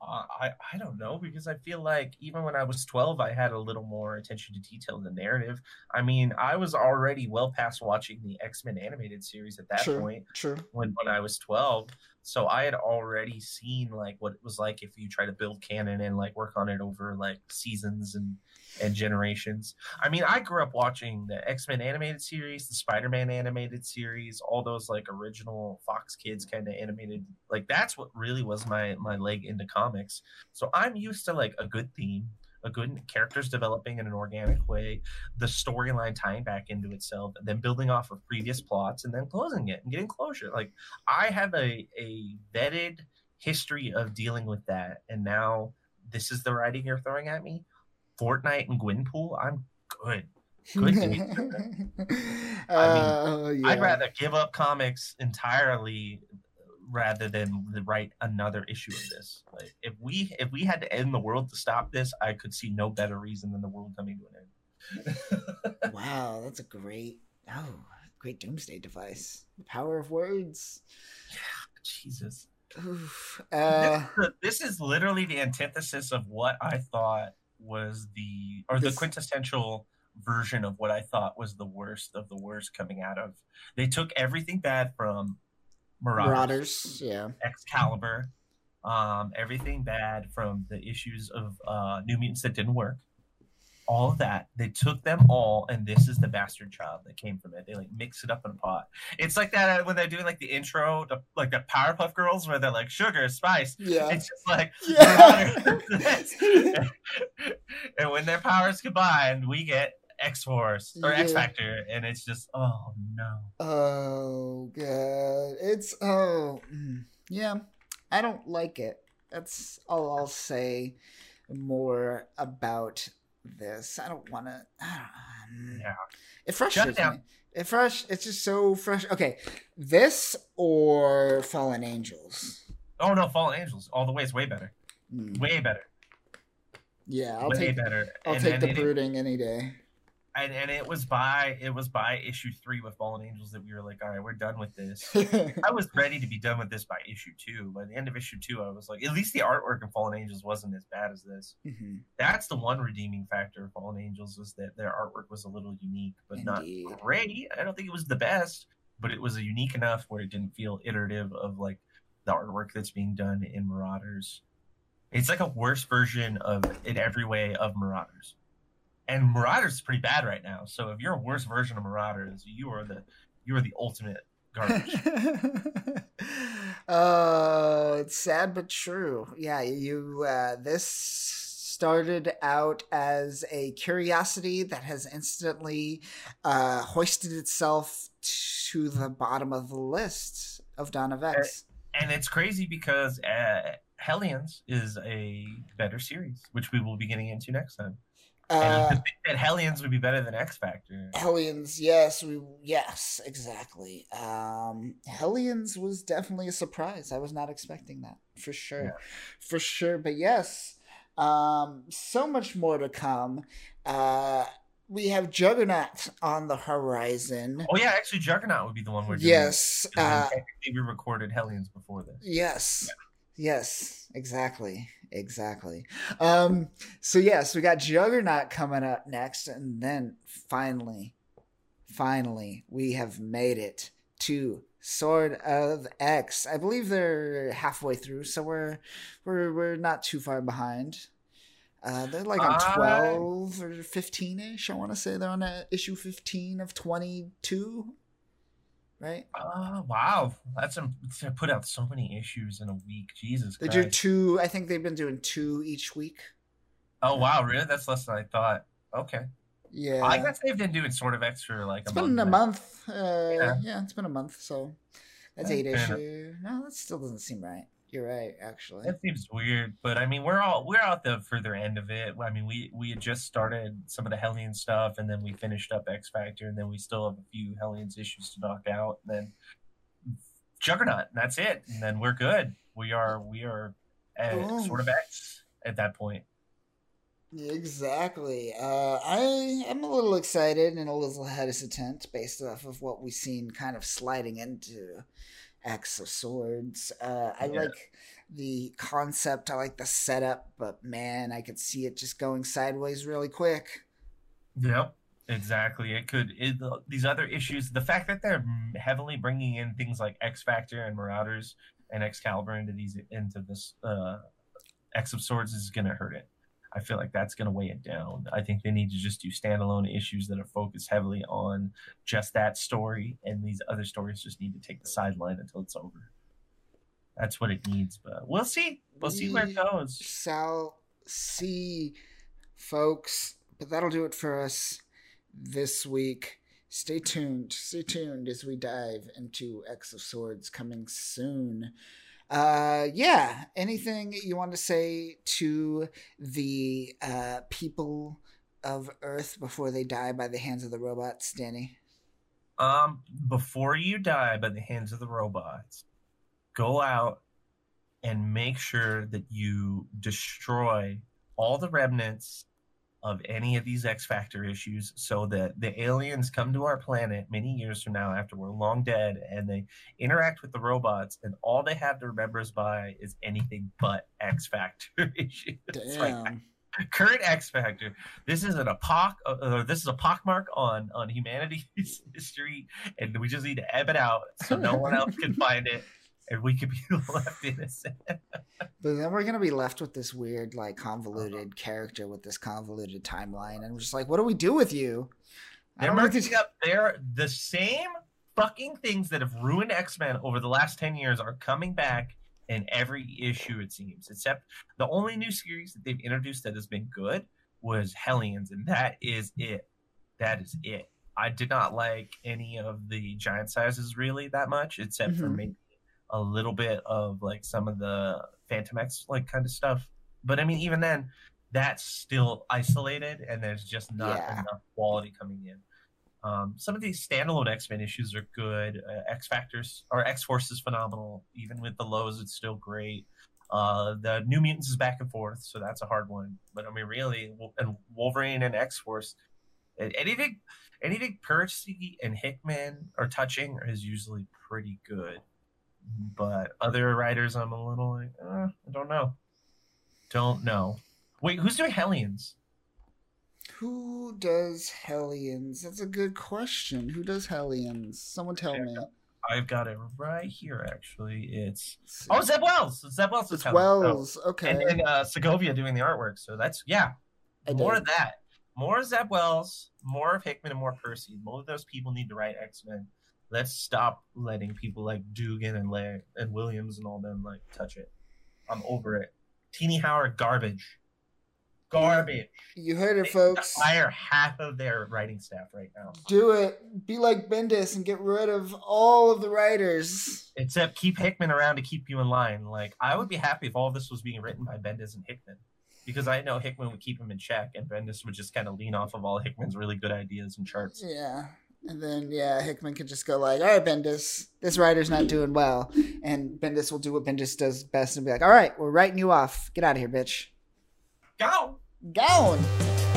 I don't know, because I feel like even when I was 12, I had a little more attention to detail in the narrative. I mean, I was already well past watching the X-Men animated series at that point when I was 12. So I had already seen like what it was like if you try to build canon and like work on it over like seasons and generations. I mean, I grew up watching the X-Men animated series, the Spider-Man animated series, all those like original Fox Kids kind of animated. Like that's what really was my leg into comics. So I'm used to like a good theme, a good characters developing in an organic way, the storyline tying back into itself, and then building off of previous plots and then closing it and getting closure. Like I have a vetted history of dealing with that. And now this is the writing you're throwing at me. Fortnite and Gwenpool. I'm good. Good to be. I mean, I'd rather give up comics entirely rather than write another issue of this. Like if we had to end the world to stop this, I could see no better reason than the world coming to an end. Wow, that's a great doomsday device. The power of words. Yeah, Jesus. Oof. This is literally the antithesis of what I thought was the quintessential version of what I thought was the worst of the worst coming out of. They took everything bad from Marauders, Excalibur, everything bad from the issues of New Mutants that didn't work, all of that. They took them all, and this is the bastard child that came from it. They like mix it up in a pot. It's like that when they're doing like the intro, like the Powerpuff Girls, where they're like sugar, spice. Yeah. It's just like and when their powers combined, we get X-Force or X-Factor, and it's just oh no, oh god, it's I don't like it. That's all I'll say more about this. I don't want to. It frustrates me. It's just so fresh. Okay, this or Fallen Angels? Oh no, Fallen Angels all the way is way better. Way better. Yeah, I'll take better. I'll take the brooding any day. And it was by issue 3 with Fallen Angels that we were like, all right, we're done with this. I was ready to be done with this by issue 2. By the end of issue 2, I was like, at least the artwork in Fallen Angels wasn't as bad as this. Mm-hmm. That's the one redeeming factor of Fallen Angels, was that their artwork was a little unique, but not great. I don't think it was the best, but it was unique enough where it didn't feel iterative of like the artwork that's being done in Marauders. It's like a worse version of, in every way, of Marauders. And Marauders is pretty bad right now. So if you're a worse version of Marauders, you are the ultimate garbage. It's sad but true. Yeah, you. This started out as a curiosity that has instantly hoisted itself to the bottom of the list of Dawn of X. And it's crazy because Hellions is a better series, which we will be getting into next time. And to think that Hellions would be better than X Factor. Hellions, yes, exactly. Hellions was definitely a surprise. I was not expecting that, for sure, for sure. But yes, so much more to come. We have Juggernaut on the horizon. Oh yeah, actually, Juggernaut would be the one we're doing. Yes, we recorded Hellions before this. Yes. Yeah. Yes, exactly. So yes, we got Juggernaut coming up next, and then finally, we have made it to Sword of X. I believe they're halfway through, so we're not too far behind. They're like on 12 or 15-ish. I want to say they're on issue 15 of 22. right? Oh, wow. That's to put out so many issues in a week. Jesus Christ. They do two. I think they've been doing two each week. Oh, wow. Really? That's less than I thought. Okay. Yeah. I guess they've been doing sort of extra, like, it's a month. It's been a month. Yeah, it's been a month. So that's 8 issues. No, that still doesn't seem right. You're right, actually. That seems weird, but I mean, we're at the further end of it. I mean, we had just started some of the Hellion stuff, and then we finished up X Factor, and then we still have a few Hellions issues to knock out, and then Juggernaut, and that's it. And then we're good. We are at sort of X at that point. Exactly. I'm a little excited and a little hesitant based off of what we've seen kind of sliding into X of Swords. I like the concept. I like the setup, but man, I could see it just going sideways really quick. Yep, exactly. These other issues, the fact that they're heavily bringing in things like X Factor and Marauders and Excalibur into this X of Swords is going to hurt it. I feel like that's going to weigh it down. I think they need to just do standalone issues that are focused heavily on just that story, and these other stories just need to take the sideline until it's over. That's what it needs, but we'll see. We'll see where it goes. Shall see, folks. But that'll do it for us this week. Stay tuned. Stay tuned as we dive into X of Swords coming soon. Anything you want to say to the people of Earth before they die by the hands of the robots, Danny? Before you die by the hands of the robots, go out and make sure that you destroy all the remnants of any of these X Factor issues so that the aliens come to our planet many years from now after we're long dead, and they interact with the robots, and all they have to remember us by is anything but X Factor issues. Damn. Like, current X Factor. This is a pockmark on humanity's history, and we just need to ebb it out so no one else can find it. And we could be left innocent. But then we're going to be left with this weird, like, convoluted character with this convoluted timeline. And we're just like, what do we do with you? They're the same fucking things that have ruined X-Men over the last 10 years are coming back in every issue, it seems. Except the only new series that they've introduced that has been good was Hellions. And that is it. That is it. I did not like any of the giant sizes really that much, except for maybe a little bit of like some of the Phantom X like kind of stuff. But I mean, even then, that's still isolated, and there's just not enough quality coming in. Some of these standalone X-Men issues are good. X-Factors or X-Force is phenomenal. Even with the lows, it's still great. The New Mutants is back and forth, so that's a hard one. But I mean, really, and Wolverine and X-Force, anything Percy and Hickman are touching is usually pretty good. But other writers, I'm a little like, I don't know. Wait, who's doing Hellions? Who does Hellions? That's a good question. Who does Hellions? Someone tell me. I've got it right here, actually. It's Zeb Wells. Zeb Wells is Hellions. Wells, okay. And Segovia doing the artwork. So that's, more of that. More of Zeb Wells, more of Hickman, and more Percy. Both of those people need to write X-Men. Let's stop letting people like Dugan and Leah and Williams and all them like touch it. I'm over it. Tini Howard, garbage. You heard it, folks. Fire half of their writing staff right now. Do it. Be like Bendis and get rid of all of the writers. Except keep Hickman around to keep you in line. Like, I would be happy if all of this was being written by Bendis and Hickman, because I know Hickman would keep him in check, and Bendis would just kind of lean off of all Hickman's really good ideas and charts. Yeah. And then, Hickman could just go like, all right, Bendis, this writer's not doing well. And Bendis will do what Bendis does best and be like, all right, we're writing you off. Get out of here, bitch. Go! Gone!